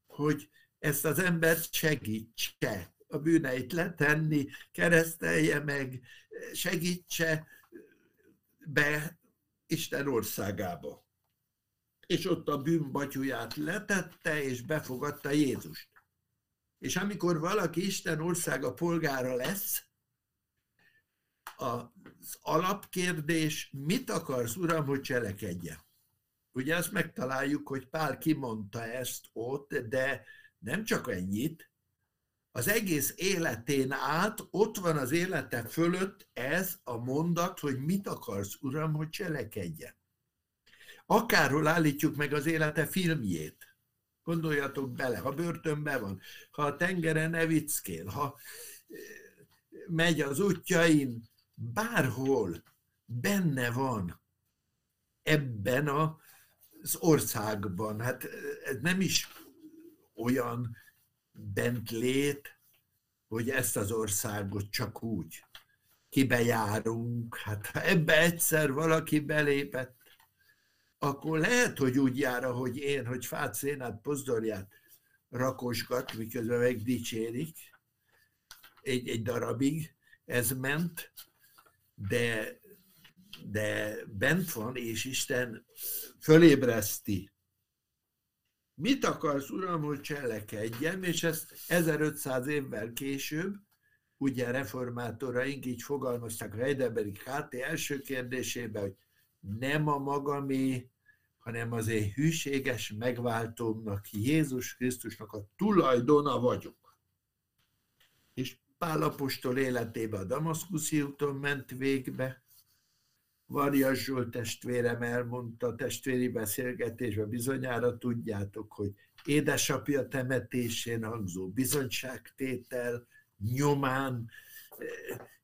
hogy ezt az embert segítse, a bűneit letenni, keresztelje meg, segítse be Isten országába. És ott a bűnbatyuját letette, és befogadta Jézust. És amikor valaki Isten országa polgára lesz, az alapkérdés, mit akarsz, Uram, hogy cselekedje? Ugye azt megtaláljuk, hogy Pál kimondta ezt ott, de nem csak ennyit. Az egész életén át, ott van az élete fölött ez a mondat, hogy mit akarsz, Uram, hogy cselekedje. Akárhol állítjuk meg az élete filmjét. Gondoljatok bele, ha börtönben van, ha a tengeren evickél, ha megy az útjain, bárhol benne van ebben az országban. Hát ez nem is olyan bentlét, hogy ezt az országot csak úgy kibejárunk. Hát ha ebbe egyszer valaki belépett, akkor lehet, hogy úgy jár, ahogy én, hogy fát, szénát, pozdorját rakosgat, miközben megdicsérik. Egy, egy darabig ez ment, de, de bent van, és Isten fölébreszti. Mit akarsz, Uram, hogy cselekedjem? És ezt ezerötszáz évvel később, ugye reformátoraink így fogalmazták a Heidelbergi Káté első kérdésében, hogy nem a magamé, hanem az én hűséges megváltómnak, Jézus Krisztusnak a tulajdona vagyok. És Pál apostol életében a damaszkuszi úton ment végbe. Varjas Zsolt testvérem elmondta testvéri beszélgetésben, bizonyára tudjátok, hogy édesapja temetésén hangzó bizonyságtétel nyomán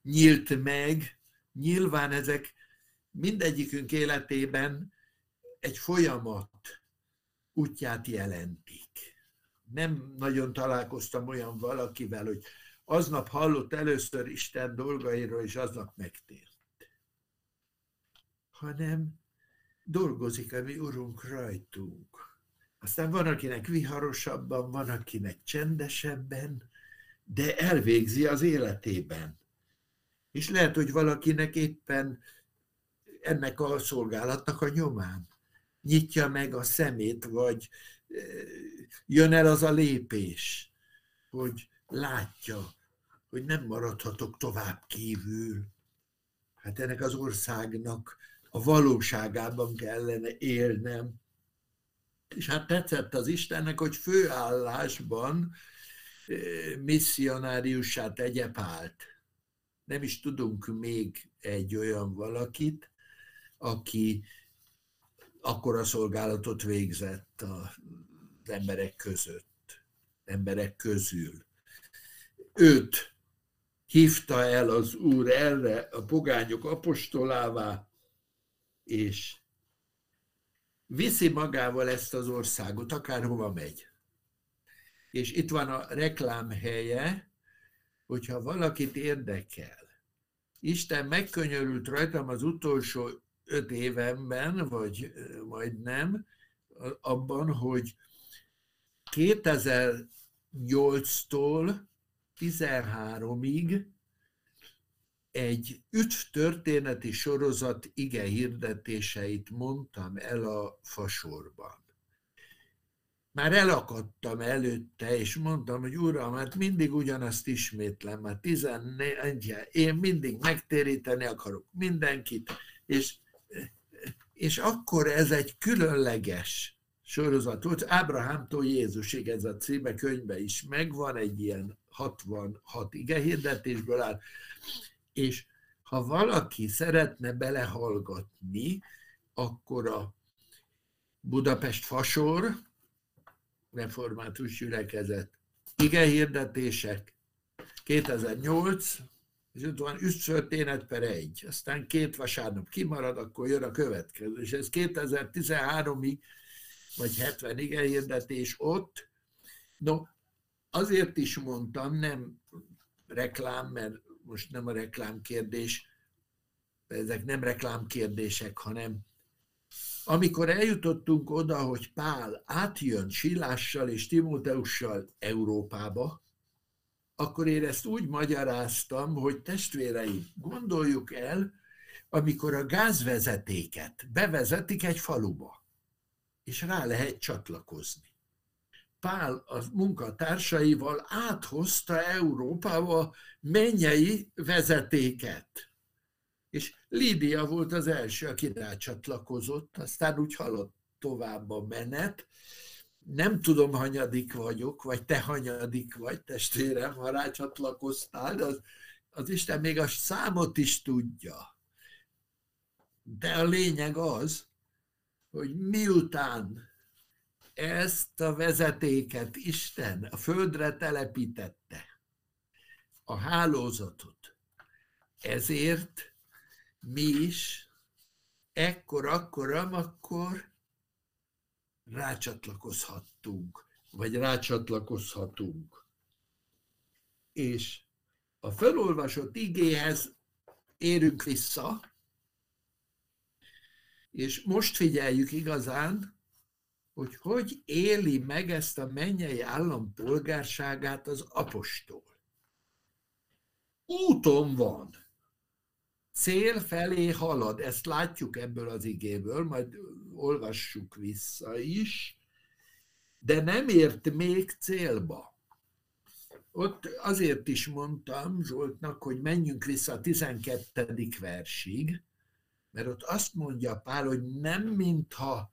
nyílt meg. Nyilván ezek mindegyikünk életében egy folyamat útját jelentik. Nem nagyon találkoztam olyan valakivel, hogy aznap hallott először Isten dolgairól, és aznap megtért. Hanem dolgozik a mi Urunk rajtunk. Aztán van, akinek viharosabban, van, akinek csendesebben, de elvégzi az életében. És lehet, hogy valakinek éppen ennek a szolgálatnak a nyomán nyitja meg a szemét, vagy jön el az a lépés, hogy látja, hogy nem maradhatok tovább kívül. Hát ennek az országnak a valóságában kellene élnem. És hát tetszett az Istennek, hogy főállásban misszionáriussá tegye Pált. Nem is tudunk még egy olyan valakit, aki akkora szolgálatot végzett az emberek között, emberek közül. Őt hívta el az Úr erre a pogányok apostolává, és viszi magával ezt az országot, akárhova megy. És itt van a reklámhelye, hogyha valakit érdekel. Isten megkönyörült rajtam az utolsó öt évemben, vagy majdnem, abban, hogy kétezer-nyolctól tizenháromig egy üdvtörténeti sorozat ige hirdetéseit mondtam el a Fasorban. Már elakadtam előtte, és mondtam, hogy Uram, hát mindig ugyanazt ismétlem, már tizennégy, én mindig megtéríteni akarok mindenkit, és, és akkor ez egy különleges sorozat volt, Ábrahámtól Jézusig ez a címe, könyvben is megvan, egy ilyen hatvanhat igehirdetésből áll, és ha valaki szeretne belehallgatni, akkor a Budapest Fasor Református Gyülekezet igehirdetések kétezer-nyolc, és ott van üdvtörténet per egy, aztán két vasárnap kimarad, akkor jön a következő, és ez kétezer-tizenháromig, vagy hetvenig igehirdetés ott. No, azért is mondtam, nem reklám, mert most nem a reklámkérdés, ezek nem reklámkérdések, hanem amikor eljutottunk oda, hogy Pál átjön Silással és Timóteussal Európába, akkor én ezt úgy magyaráztam, hogy testvéreim, gondoljuk el, amikor a gázvezetéket bevezetik egy faluba, és rá lehet csatlakozni. Pál a munkatársaival áthozta Európába mennyei vezetéket. És Lídia volt az első, aki rácsatlakozott, aztán úgy halott tovább a menet. Nem tudom, hanyadik vagyok, vagy te hanyadik vagy, testvérem, ha rácsatlakoztál, de az, az Isten még a számot is tudja. De a lényeg az, hogy miután ezt a vezetéket Isten a földre telepítette, a hálózatot, ezért mi is ekkor, akkor, amakkor rácsatlakozhattunk, vagy rácsatlakozhatunk. És a felolvasott igéhez érünk vissza, és most figyeljük igazán, hogy hogy éli meg ezt a mennyei állampolgárságát az apostol. Úton van. Cél felé halad, ezt látjuk ebből az igéből, majd olvassuk vissza is, de nem ért még célba. Ott azért is mondtam Zsoltnak, hogy menjünk vissza a tizenkettedik versig, mert ott azt mondja Pál, hogy nem mintha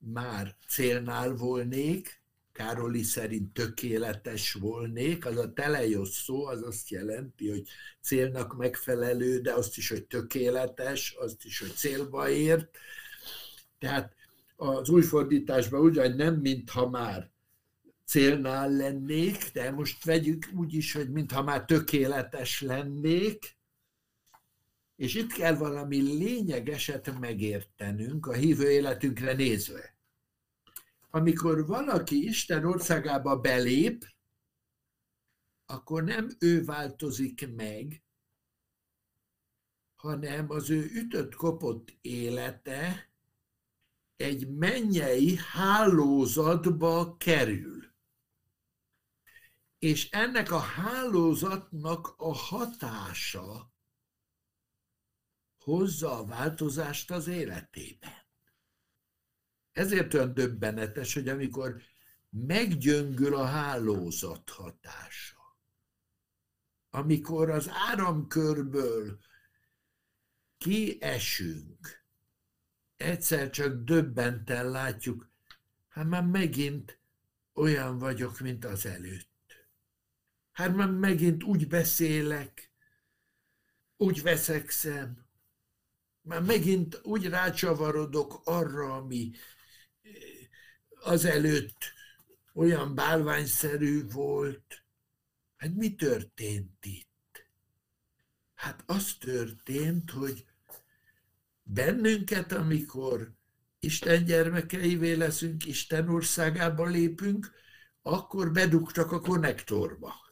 már célnál volnék, Károli szerint tökéletes volnék, az a teleiosz szó, az azt jelenti, hogy célnak megfelelő, de azt is, hogy tökéletes, azt is, hogy célba ért. Tehát az új fordításban ugyan nem, mintha már célnál lennék, de most vegyük úgy is, hogy mintha már tökéletes lennék, és itt kell valami lényegeset megértenünk a hívő életünkre nézve. Amikor valaki Isten országába belép, akkor nem ő változik meg, hanem az ő ütött-kopott élete egy mennyei hálózatba kerül. És ennek a hálózatnak a hatása hozza a változást az életében. Ezért olyan döbbenetes, hogy amikor meggyöngül a hálózat hatása, amikor az áramkörből kiesünk, egyszer csak döbbenten látjuk, hát már megint olyan vagyok, mint az előtt. Hát már megint úgy beszélek, úgy veszekszem, már megint úgy rácsavarodok arra, ami azelőtt olyan bálványszerű volt. Hát mi történt itt? Hát az történt, hogy bennünket, amikor Isten gyermekeivé leszünk, Isten országába lépünk, akkor bedugtak a konnektorba.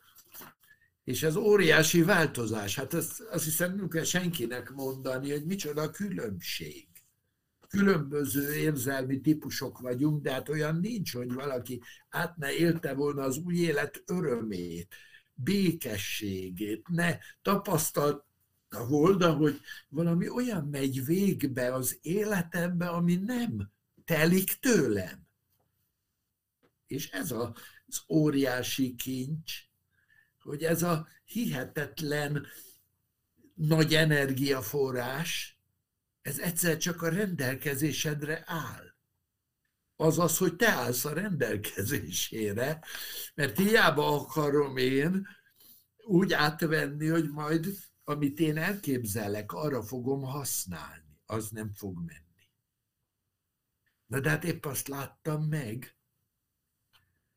És ez óriási változás. Hát azt, azt hiszem, nem kell senkinek mondani, hogy micsoda különbség. Különböző érzelmi típusok vagyunk, de hát olyan nincs, hogy valaki át ne élte volna az új élet örömét, békességét, ne tapasztalta volna, hogy valami olyan megy végbe az életembe, ami nem telik tőlem. És ez az óriási kincs, hogy ez a hihetetlen nagy energiaforrás, ez egyszer csak a rendelkezésedre áll. Azaz, hogy te állsz a rendelkezésére, mert hiába akarom én úgy átvenni, hogy majd amit én elképzelek, arra fogom használni. Az nem fog menni. Na de hát épp azt láttam meg,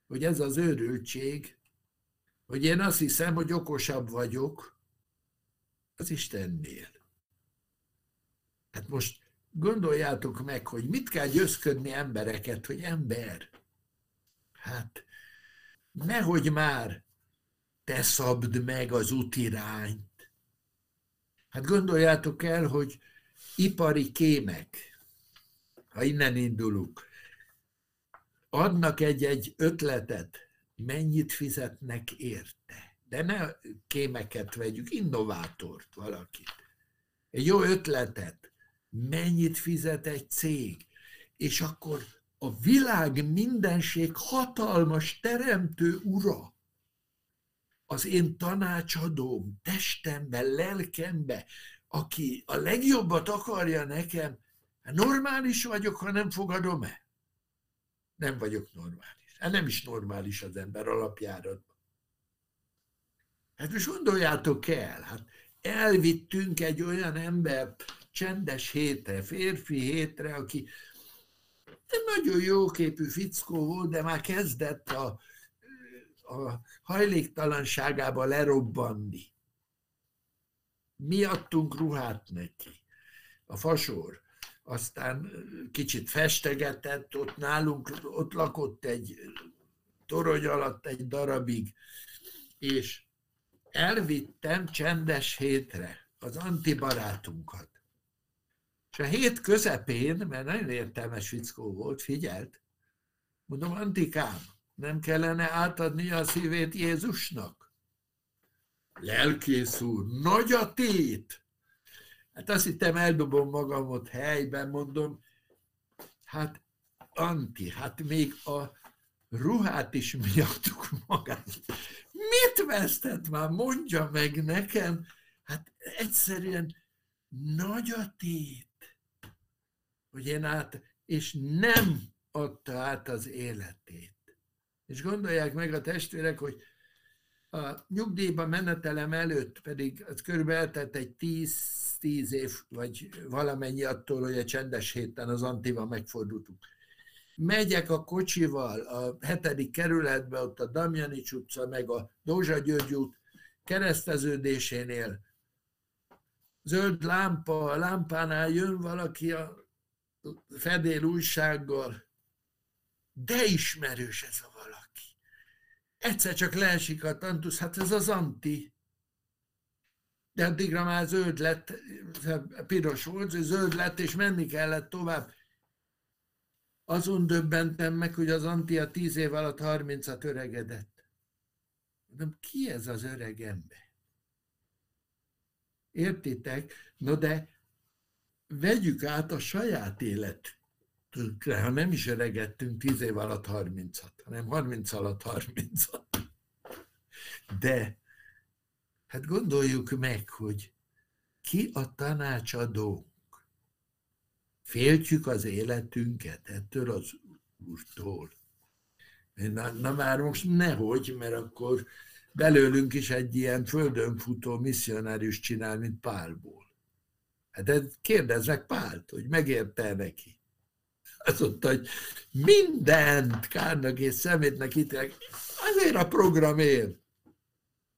hogy ez az őrültség, hogy én azt hiszem, hogy okosabb vagyok az Istennél. Hát most gondoljátok meg, hogy mit kell győzködni embereket, hogy ember, hát nehogy már te szabd meg az utirányt. Hát gondoljátok el, hogy ipari kémek, ha innen indulunk, adnak egy-egy ötletet, mennyit fizetnek érte. De ne kémeket vegyük, innovátort valakit. Egy jó ötletet, mennyit fizet egy cég, és akkor a világ mindenség hatalmas teremtő ura, az én tanácsadóm, testembe, lelkembe, aki a legjobbat akarja nekem, normális vagyok, ha nem fogadom el? Nem vagyok normális. Hát nem is normális az ember alapjáratban. Hát most gondoljátok el, hát elvittünk egy olyan embert csendes hétre, férfi hétre, aki nagyon jóképű fickó volt, de már kezdett a, a hajléktalanságába lerobbanni. Mi adtunk ruhát neki, a fasor. Aztán kicsit festegetett, ott nálunk, ott lakott egy torony alatt egy darabig, és elvittem csendes hétre az antibarátunkat. És a hét közepén, mert nagyon értelmes fickó volt, figyelt, mondom, Antikám, nem kellene átadni a szívét Jézusnak? Lelkész úr, nagy a tét! Hát azt hittem, eldobom magamot helyben, mondom, hát Anti, hát még a ruhát is miattuk magát. Mit vesztett már? Mondja meg nekem. Hát egyszerűen nagy a tét, hogy én át, és nem adta át az életét. És gondolják meg a testvérek, hogy a nyugdíjba menetelem előtt pedig az körülbelül eltelt egy tíz-tíz év, vagy valamennyi attól, hogy a csendes héten az Antival megfordultunk. Megyek a kocsival a hetedik kerületbe, ott a Damjanics utca, meg a Dózsa György út kereszteződésénél. Zöld lámpa, a lámpánál jön valaki a fedél újsággal. De ismerős ez a valaki. Egyszer csak leesik a tantusz, hát ez az Anti. De addigra már zöld lett, piros volt, zöld lett, és menni kellett tovább. Azon döbbentem meg, hogy az Anti a tíz év alatt harmincat öregedett. Mondom, ki ez az öreg ember? Értitek? No de vegyük át a saját életünkre, ha nem is öregedtünk tíz év alatt harmincat, hanem harminc alatt harmincat. De hát gondoljuk meg, hogy ki a tanácsadónk. Féltjük az életünket ettől az úrtól. Na, na már most nehogy, mert akkor belőlünk is egy ilyen földönfutó misszionárius csinál, mint Pálból. Hát kérdezzek Pált, hogy megérte neki. Azt mondta, hogy mindent kárnak és szemétnek ítélek. Azért a programért.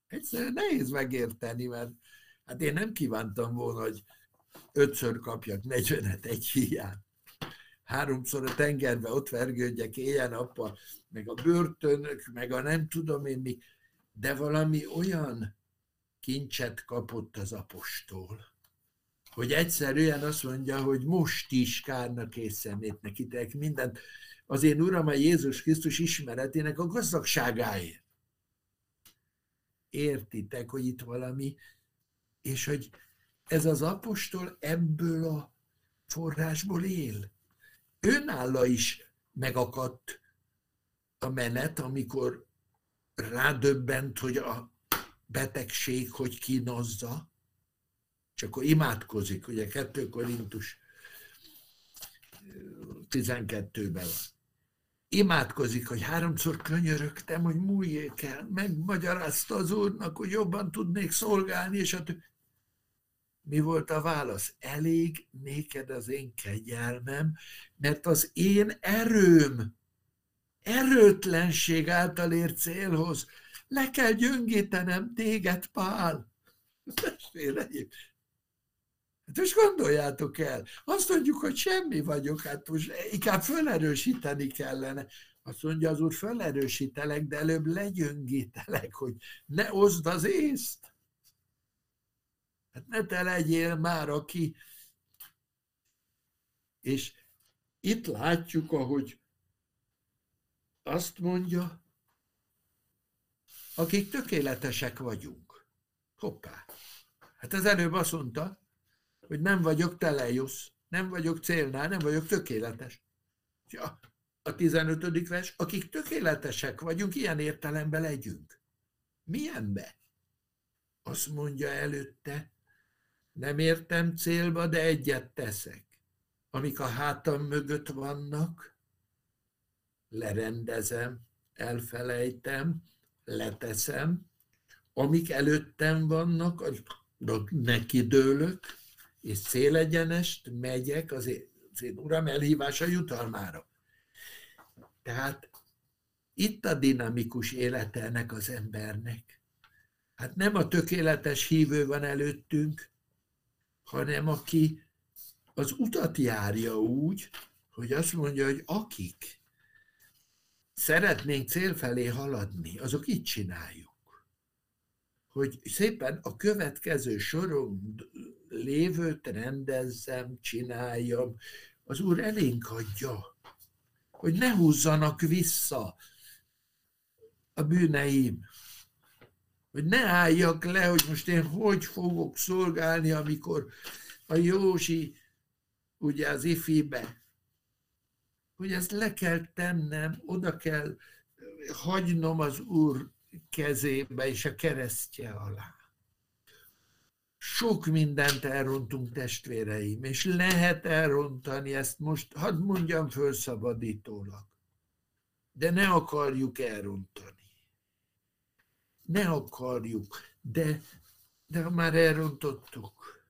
Egyszerűen nehéz megérteni, mert hát én nem kívántam volna, hogy ötször kapjak negyvenet egy hiány. Háromszor a tengerbe ott vergődjek éjjel-nappal, meg a börtönök, meg a nem tudom én mi. De valami olyan kincset kapott az apostol, hogy egyszerűen azt mondja, hogy most is kárnak és szemétnek ítélek mindent az én Uram, a Jézus Krisztus ismeretének a gazdagságáért. Értitek, hogy itt valami, és hogy ez az apostol ebből a forrásból él. Őnála is megakadt a menet, amikor rádöbbent, hogy a betegség hogy kínozza, és akkor imádkozik, ugye kettő Korintus tizenkettőben van. Imádkozik, hogy háromszor könyörögtem, hogy múljék el, megmagyarázta az Úrnak, hogy jobban tudnék szolgálni, és a tő... Mi volt a válasz? Elég néked az én kegyelmem, mert az én erőm erőtlenség által ér célhoz. Le kell gyöngítenem téged, Pál. Hát most gondoljátok el, azt mondjuk, hogy semmi vagyok, hát most inkább felerősíteni kellene. Azt mondja az Úr, felerősítelek, de előbb legyöngítelek, hogy ne oszd az észt. Hát ne te legyél már, aki... És itt látjuk, ahogy azt mondja, akik tökéletesek vagyunk. Hoppá! Hát az előbb azt mondta, hogy nem vagyok telejusz, nem vagyok célnál, nem vagyok tökéletes. Ja, a tizenötödik vers, akik tökéletesek vagyunk, ilyen értelemben legyünk. Milyenbe? Azt mondja előtte, nem értem célba, de egyet teszek. Amik a hátam mögött vannak, lerendezem, elfelejtem, leteszem. Amik előttem vannak, nekidőlök, és célegyenest megyek az én Uram elhívása jutalmára. Tehát itt a dinamikus élete ennek az embernek. Hát nem a tökéletes hívő van előttünk, hanem aki az utat járja úgy, hogy azt mondja, hogy akik szeretnénk cél felé haladni, azok így csináljuk. Hogy szépen a következő soron lévőt rendezzem, csináljam, az Úr elénk adja, hogy ne húzzanak vissza a bűneim, hogy ne álljak le, hogy most én hogy fogok szolgálni, amikor a Józsi, ugye az ifibe, hogy ezt le kell tennem, oda kell hagynom az Úr kezébe és a keresztje alá. Sok mindent elrontunk, testvéreim, és lehet elrontani ezt most, hadd mondjam fölszabadítólag, de ne akarjuk elrontani. Ne akarjuk, de, de ha már elrontottuk,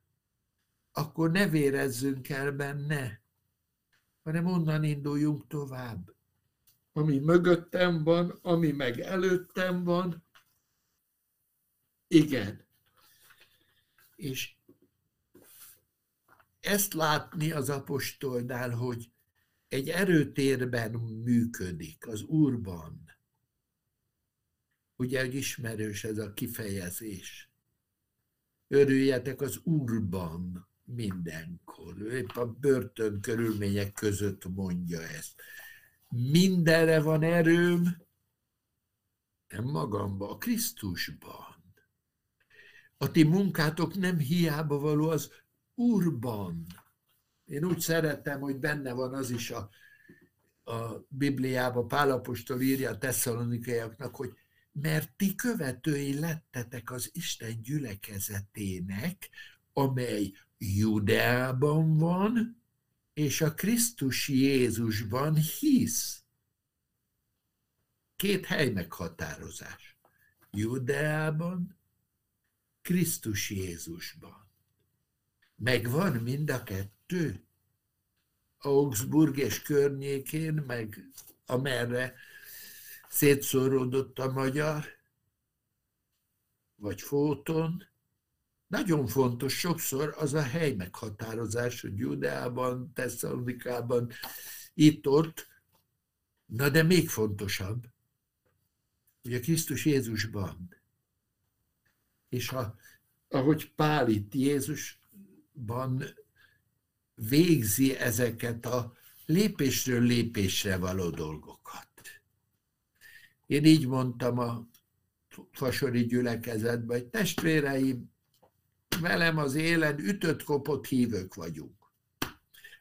akkor ne vérezzünk el benne, hanem onnan induljunk tovább. Ami mögöttem van, ami meg előttem van, igen. És ezt látni az apostolnál, hogy egy erőtérben működik, az Úrban. Ugye, hogy ismerős ez a kifejezés. Örüljetek az Úrban mindenkor. Ő épp a börtön körülmények között mondja ezt. Mindenre van erőm, nem magamban, a Krisztusban. A ti munkátok nem hiába való az Úrban. Én úgy szeretem, hogy benne van az is a, a Bibliában, Pál apostol írja a tesszalonikaiaknak, hogy mert ti követői lettetek az Isten gyülekezetének, amely Judeában van, és a Krisztus Jézusban hisz. Két hely meghatározás. Judeában, Krisztus Jézusban. Megvan mind a kettő. Augsburg és környékén, meg amerre szétszóródott a magyar, vagy Fóton. Nagyon fontos sokszor az a hely meghatározás, hogy Judeában, Tesszalonikában, itt-ott. Na de még fontosabb, hogy a Krisztus Jézusban. És ha, ahogy Pál itt Jézusban végzi ezeket a lépésről lépésre való dolgokat. Én így mondtam a fasori gyülekezetben, hogy testvéreim, velem az élen ütött-kopott hívők vagyunk.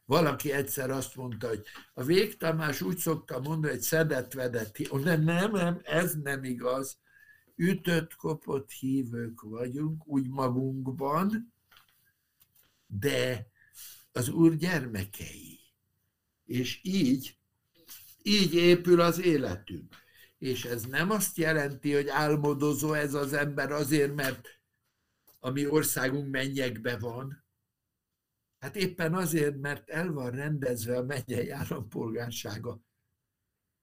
Valaki egyszer azt mondta, hogy a Vég Tamás úgy szokta mondani, hogy szedett-vedett hívők. De nem, nem, ez nem igaz. Ütött-kopott hívők vagyunk, úgy magunkban, de az Úr gyermekei. És így, így épül az életünk. És ez nem azt jelenti, hogy álmodozó ez az ember azért, mert a mi országunk mennyekbe van. Hát éppen azért, mert el van rendezve a mennyei állampolgársága.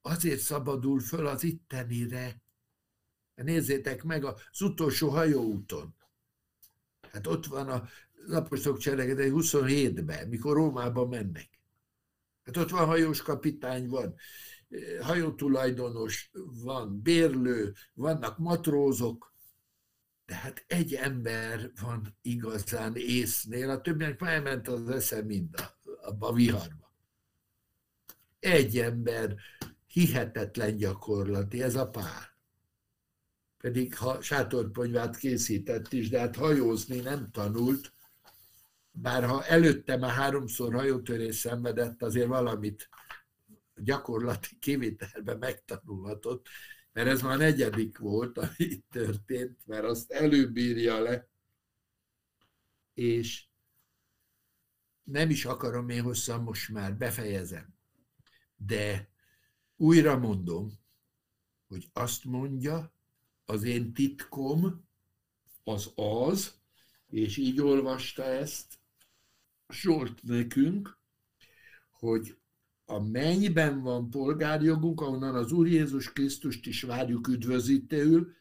Azért szabadul föl az ittenire. Nézzétek meg az utolsó hajóúton. Hát ott van az apostolok cselekedetei huszonhétben, mikor Rómába mennek. Hát ott van hajós kapitány, van hajótulajdonos, van bérlő, vannak matrózok. De hát egy ember van igazán észnél, a többinek már ment az esze mind abba a viharba. Egy ember hihetetlen gyakorlati, ez a Pál. Pedig ha sátorponyvát készített is, de hát hajózni nem tanult, bár ha előtte már háromszor hajótörés szenvedett, azért valamit gyakorlati kivételben megtanulhatott, mert ez már negyedik volt, ami itt történt, mert azt előbb írja le, és nem is akarom én hosszan, most már befejezem, de újra mondom, hogy azt mondja, az én titkom az az, és így olvasta ezt Zsolt nekünk, hogy a mennyben van polgárjogunk, ahonnan az Úr Jézus Krisztust is várjuk üdvözítőül,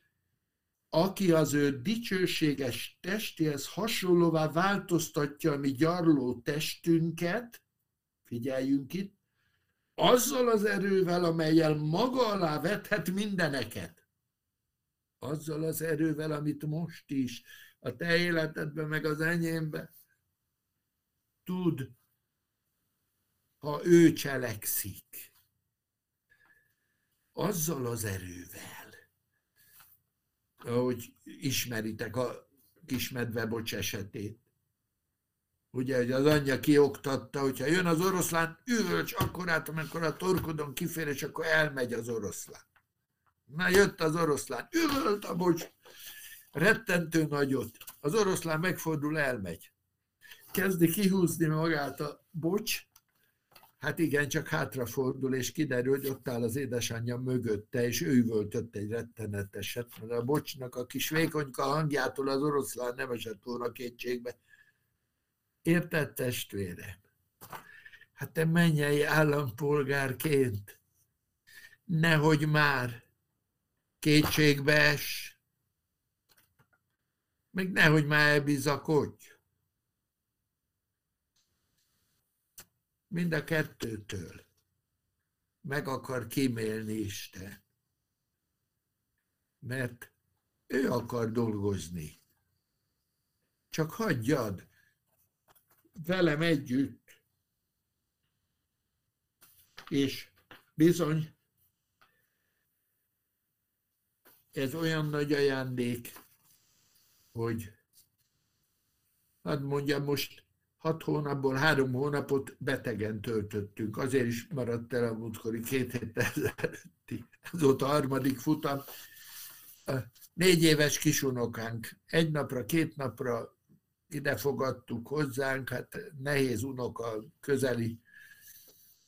aki az ő dicsőséges testéhez hasonlóvá változtatja a mi gyarló testünket, figyeljünk itt, azzal az erővel, amelyel maga alá vethet mindeneket. Azzal az erővel, amit most is a te életedben, meg az enyémben tud, ha ő cselekszik. Azzal az erővel, ahogy ismeritek a kismedvebocs esetét. Ugye, hogy az anyja kioktatta, hogyha jön az oroszlán, üvölts akkorát, amikor a torkodon kifér, és akkor elmegy az oroszlán. Na, jött az oroszlán, üvölt a bocs, rettentő nagyot. Az oroszlán megfordul, elmegy. Kezdi kihúzni magát a bocs, hát igen, csak hátrafordul, és kiderül, hogy ott áll az édesanyja mögötte, és ő üvöltött egy retteneteset, mert a bocsnak a kis vékonyka hangjától az oroszlán nem esett volna kétségbe. Érted, testvérem? Hát te mennyei állampolgárként, nehogy már kétségbe ess, meg nehogy már elbizakodj. Mind a kettőtől meg akar kímélni Isten, mert ő akar dolgozni. Csak hagyjad velem együtt, és bizony ez olyan nagy ajándék, hogy hát mondjam, most hat hónapból három hónapot betegen töltöttünk. Azért is maradt el a múltkori két héttel előtti. Azóta a harmadik futam. A négy éves kisunokánk. Egy napra, két napra ide fogadtuk hozzánk. Hát nehéz unoka, közeli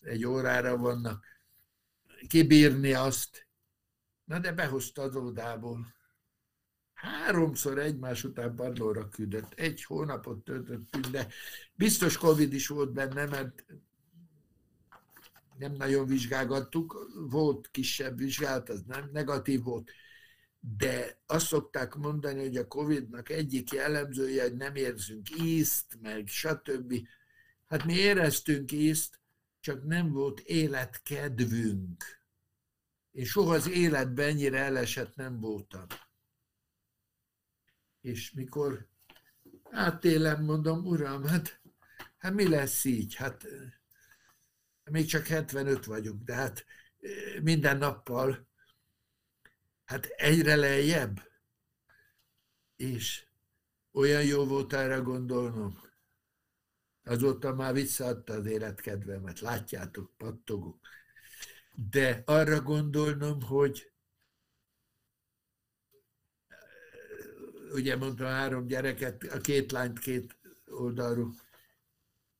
egy órára vannak. Kibírni azt. Na de behozta az odából. Háromszor egymás után padlóra küldött. Egy hónapot töltöttünk, de biztos Covid is volt benne, mert nem nagyon vizsgálgattuk. Volt kisebb vizsgálat, az nem negatív volt. De azt szokták mondani, hogy a Covidnak egyik jellemzője, hogy nem érzünk ízt, meg stb. Hát mi éreztünk ízt, csak nem volt életkedvünk. Én soha az életben ennyire elesett nem voltam. És mikor átélem, mondom, uram, hát, hát mi lesz így? Hát még csak hetvenöt vagyunk, de hát minden nappal hát egyre lejjebb. És olyan jó volt erre gondolnom. Azóta már visszaadta az életkedvemet, látjátok, pattogok. De arra gondolnom, hogy ugye mondtam, három gyereket, a két lányt két oldalról.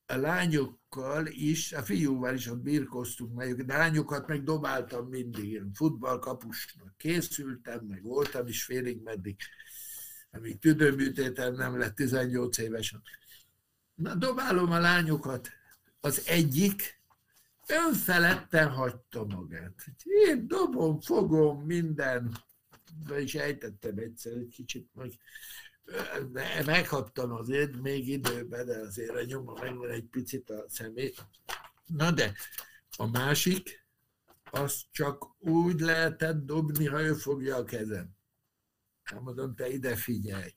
A lányokkal is, a fiúval is ott birkoztunk meg, de lányokat meg dobáltam mindig, én futballkapusnak készültem, meg voltam is félig meddig, amíg tüdőműtétem nem lett tizennyolc évesen. Na, dobálom a lányokat. Az egyik önfeledten hagyta magát. Én dobom, fogom, minden. Be is ejtettem egyszer egy kicsit, hogy megkaptam azért még időben, de azért a nyoma megvan egy picit a szemét. Na de a másik, azt csak úgy lehetett dobni, ha ő fogja a kezem. Hát mondom, te ide figyelj.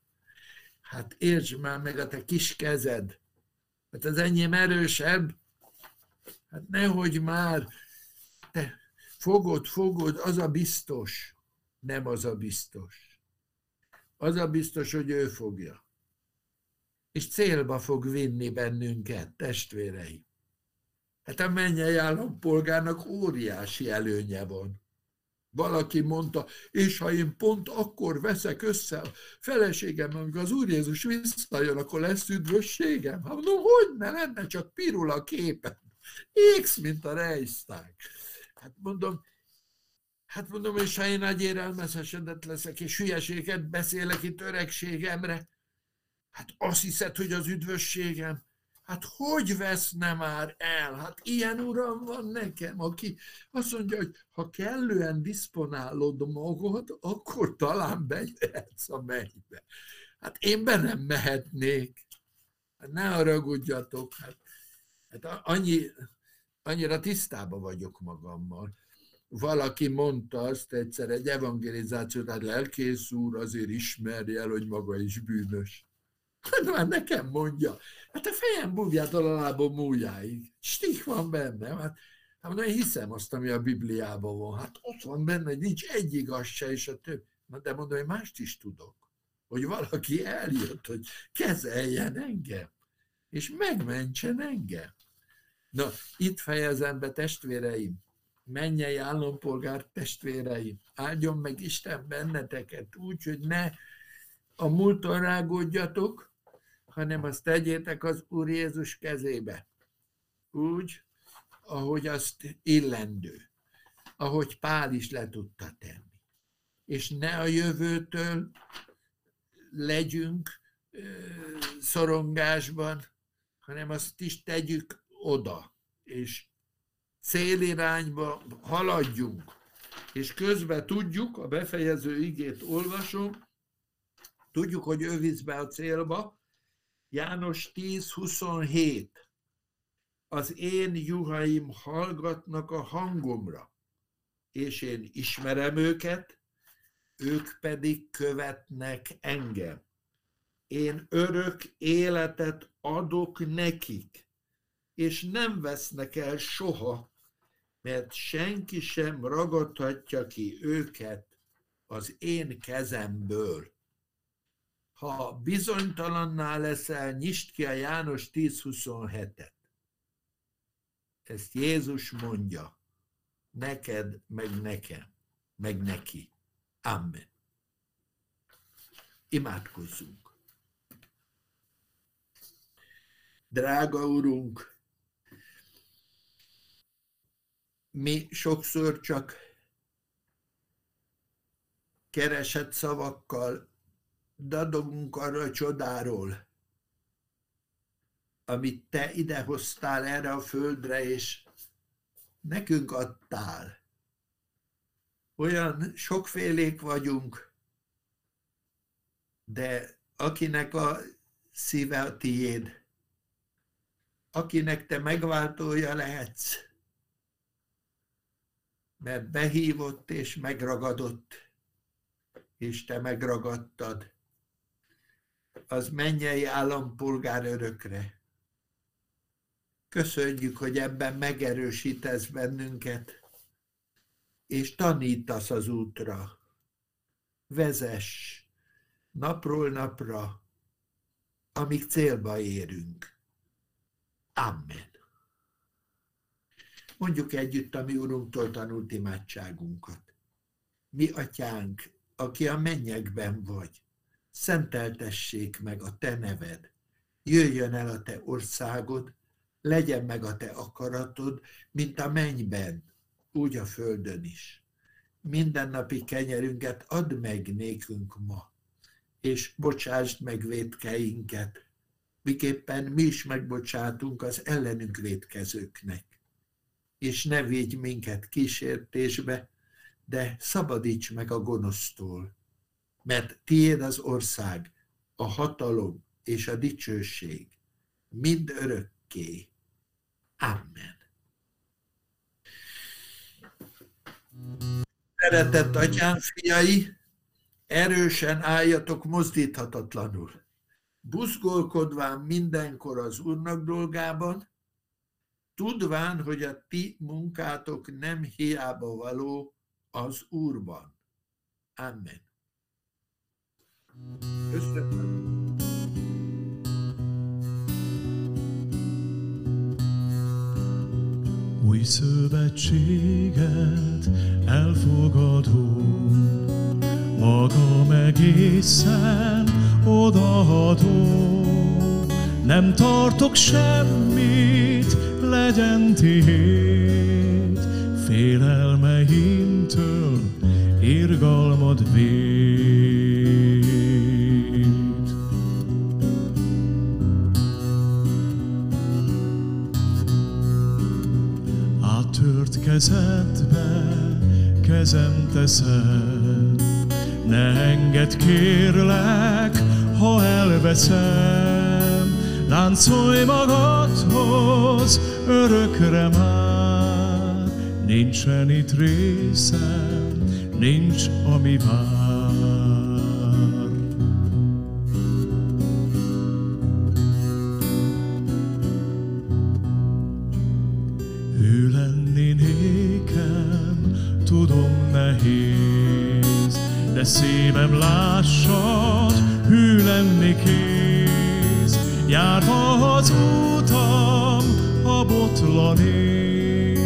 Hát értsd már meg a te kis kezed. Hát az enyém erősebb. Hát nehogy már. Te fogod, fogod, az a biztos. Nem az a biztos. Az a biztos, hogy ő fogja. És célba fog vinni bennünket, testvéreim. Hát a mennyei állampolgárnak óriási előnye van. Valaki mondta, és ha én pont akkor veszek össze a feleségem, amikor az Úr Jézus visszajön, akkor lesz üdvösségem? Hát mondom, hogy ne lenne, csak pirul a képen. X, mint a Reichstag. Hát mondom, hát mondom, és ha én nagy érelmeszesedett leszek, és hülyeséget beszélek itt öregségemre, hát azt hiszed, hogy az üdvösségem? Hát hogy veszne már el? Hát ilyen uram van nekem, aki azt mondja, hogy ha kellően diszponálod magad, akkor talán bejöhetsz a mennybe. Hát én be nem mehetnék. Hát ne haragudjatok. Hát, hát annyi, annyira tisztában vagyok magammal. Valaki mondta azt egyszer egy evangelizációt, hát lelkész úr azért ismerje el, hogy maga is bűnös. Hát már nekem mondja. Hát a fejem búvjától a lábom múljáig. Stik van bennem. Hát, hát én hiszem azt, ami a Bibliában van. Hát ott van benne, hogy nincs egy igaz se, és a több. De mondom, hogy mást is tudok. Hogy valaki eljött, hogy kezeljen engem, és megmentsen engem. Na, itt fejezem be, testvéreim. Mennyei állampolgár testvéreim. Áldjon meg Isten benneteket úgy, hogy ne a múlton rágódjatok, hanem azt tegyétek az Úr Jézus kezébe. Úgy, ahogy azt illendő. Ahogy Pál is le tudta tenni. És ne a jövőtől legyünk ö, szorongásban, hanem azt is tegyük oda. És célirányba haladjunk. És közben tudjuk, a befejező igét olvasom, tudjuk, hogy ő visz be a célba, János tíz huszonhét. Az én juhaim hallgatnak a hangomra, és én ismerem őket, ők pedig követnek engem. Én örök életet adok nekik, és nem vesznek el soha, mert senki sem ragadhatja ki őket az én kezemből. Ha bizonytalanná leszel, nyisd ki a János tíz huszonhetet. Ezt Jézus mondja neked, meg nekem, meg neki. Amen. Imádkozzunk. Drága Urunk, mi sokszor csak keresett szavakkal dadogunk arra a csodáról, amit te idehoztál erre a földre, és nekünk adtál. Olyan sokfélék vagyunk, de akinek a szíve a tiéd, akinek te megváltója lehetsz, mert behívott és megragadott, és te megragadtad, az mennyei állampolgár örökre. Köszönjük, hogy ebben megerősítesz bennünket, és tanítasz az útra. Vezess napról napra, amíg célba érünk. Amen. Mondjuk együtt a mi Urunktól tanult imádságunkat. Mi Atyánk, aki a mennyekben vagy, szenteltessék meg a te neved, jöjjön el a te országod, legyen meg a te akaratod, mint a mennyben, úgy a földön is. Mindennapi kenyerünket add meg nékünk ma, és bocsásd meg vétkeinket, miképpen mi is megbocsátunk az ellenünk vétkezőknek. És ne vigy minket kísértésbe, de szabadíts meg a gonosztól, mert tiéd az ország, a hatalom és a dicsőség, mind örökké. Amen. Szeretett Atyám fiai, erősen álljatok mozdíthatatlanul, buzgolkodván mindenkor az Úrnak dolgában, tudván, hogy a ti munkátok nem hiába való az Úrban. Amen. Köszönöm. új szövetséget elfogadom, magam egészen odaadom. Nem tartok semmit, legyen tiéd, félelmeimtől irgalmad véd. Áttört kezedbe kezem teszed, ne engedd kérlek, ha elveszem. Láncolj magadhoz örökre már, nincsen itt részem, nincs, ami vár. Hű lenni nékem, tudom nehéz, de szívem lássad, hű lenni kész. Járva az útam, ha botlanék,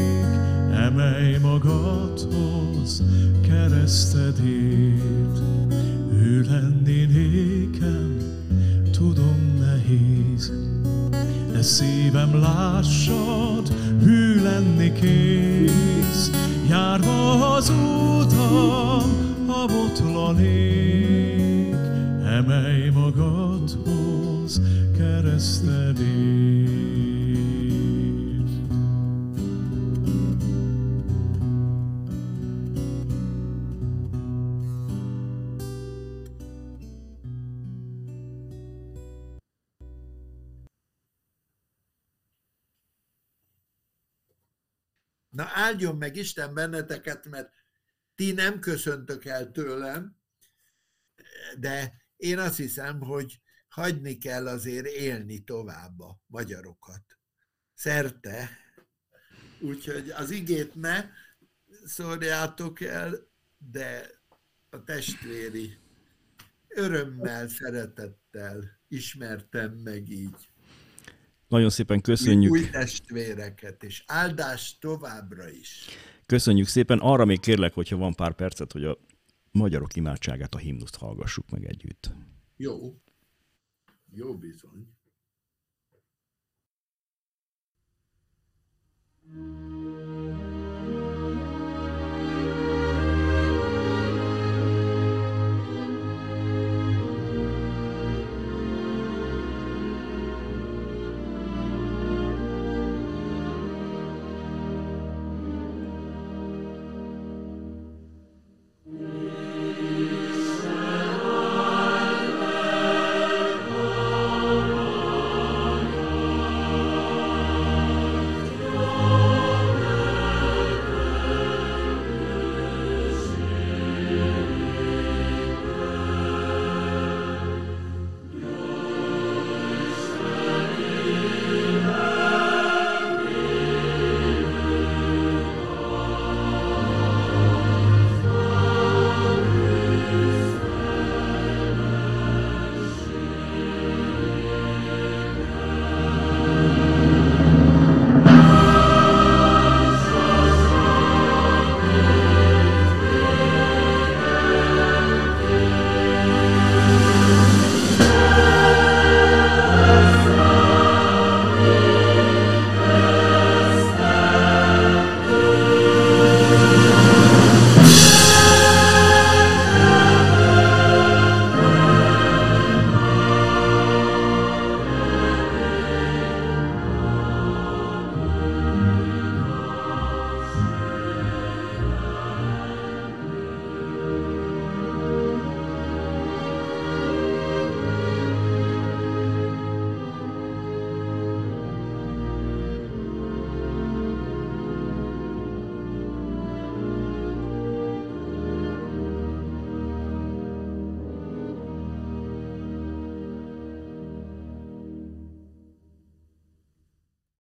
emelj magadhoz keresztedét. Hű lenni nékem, tudom nehéz, de szívem lássad, hű lenni kész. Járva az útam, ha botlanék, emelj magadhoz keresztedét. Na, áldjon meg Isten benneteket, mert ti nem köszöntök el tőlem, de én azt hiszem, hogy hagyni kell azért élni tovább a magyarokat. Szerte. Úgyhogy az igét ne szórjátok el, de a testvéri örömmel, szeretettel ismertem meg így. Nagyon szépen köszönjük. Új testvéreket, és áldást továbbra is. Köszönjük szépen. Arra még kérlek, hogyha van pár percet, hogy a magyarok imádságát, a himnuszt hallgassuk meg együtt. Jó. Jó bizony.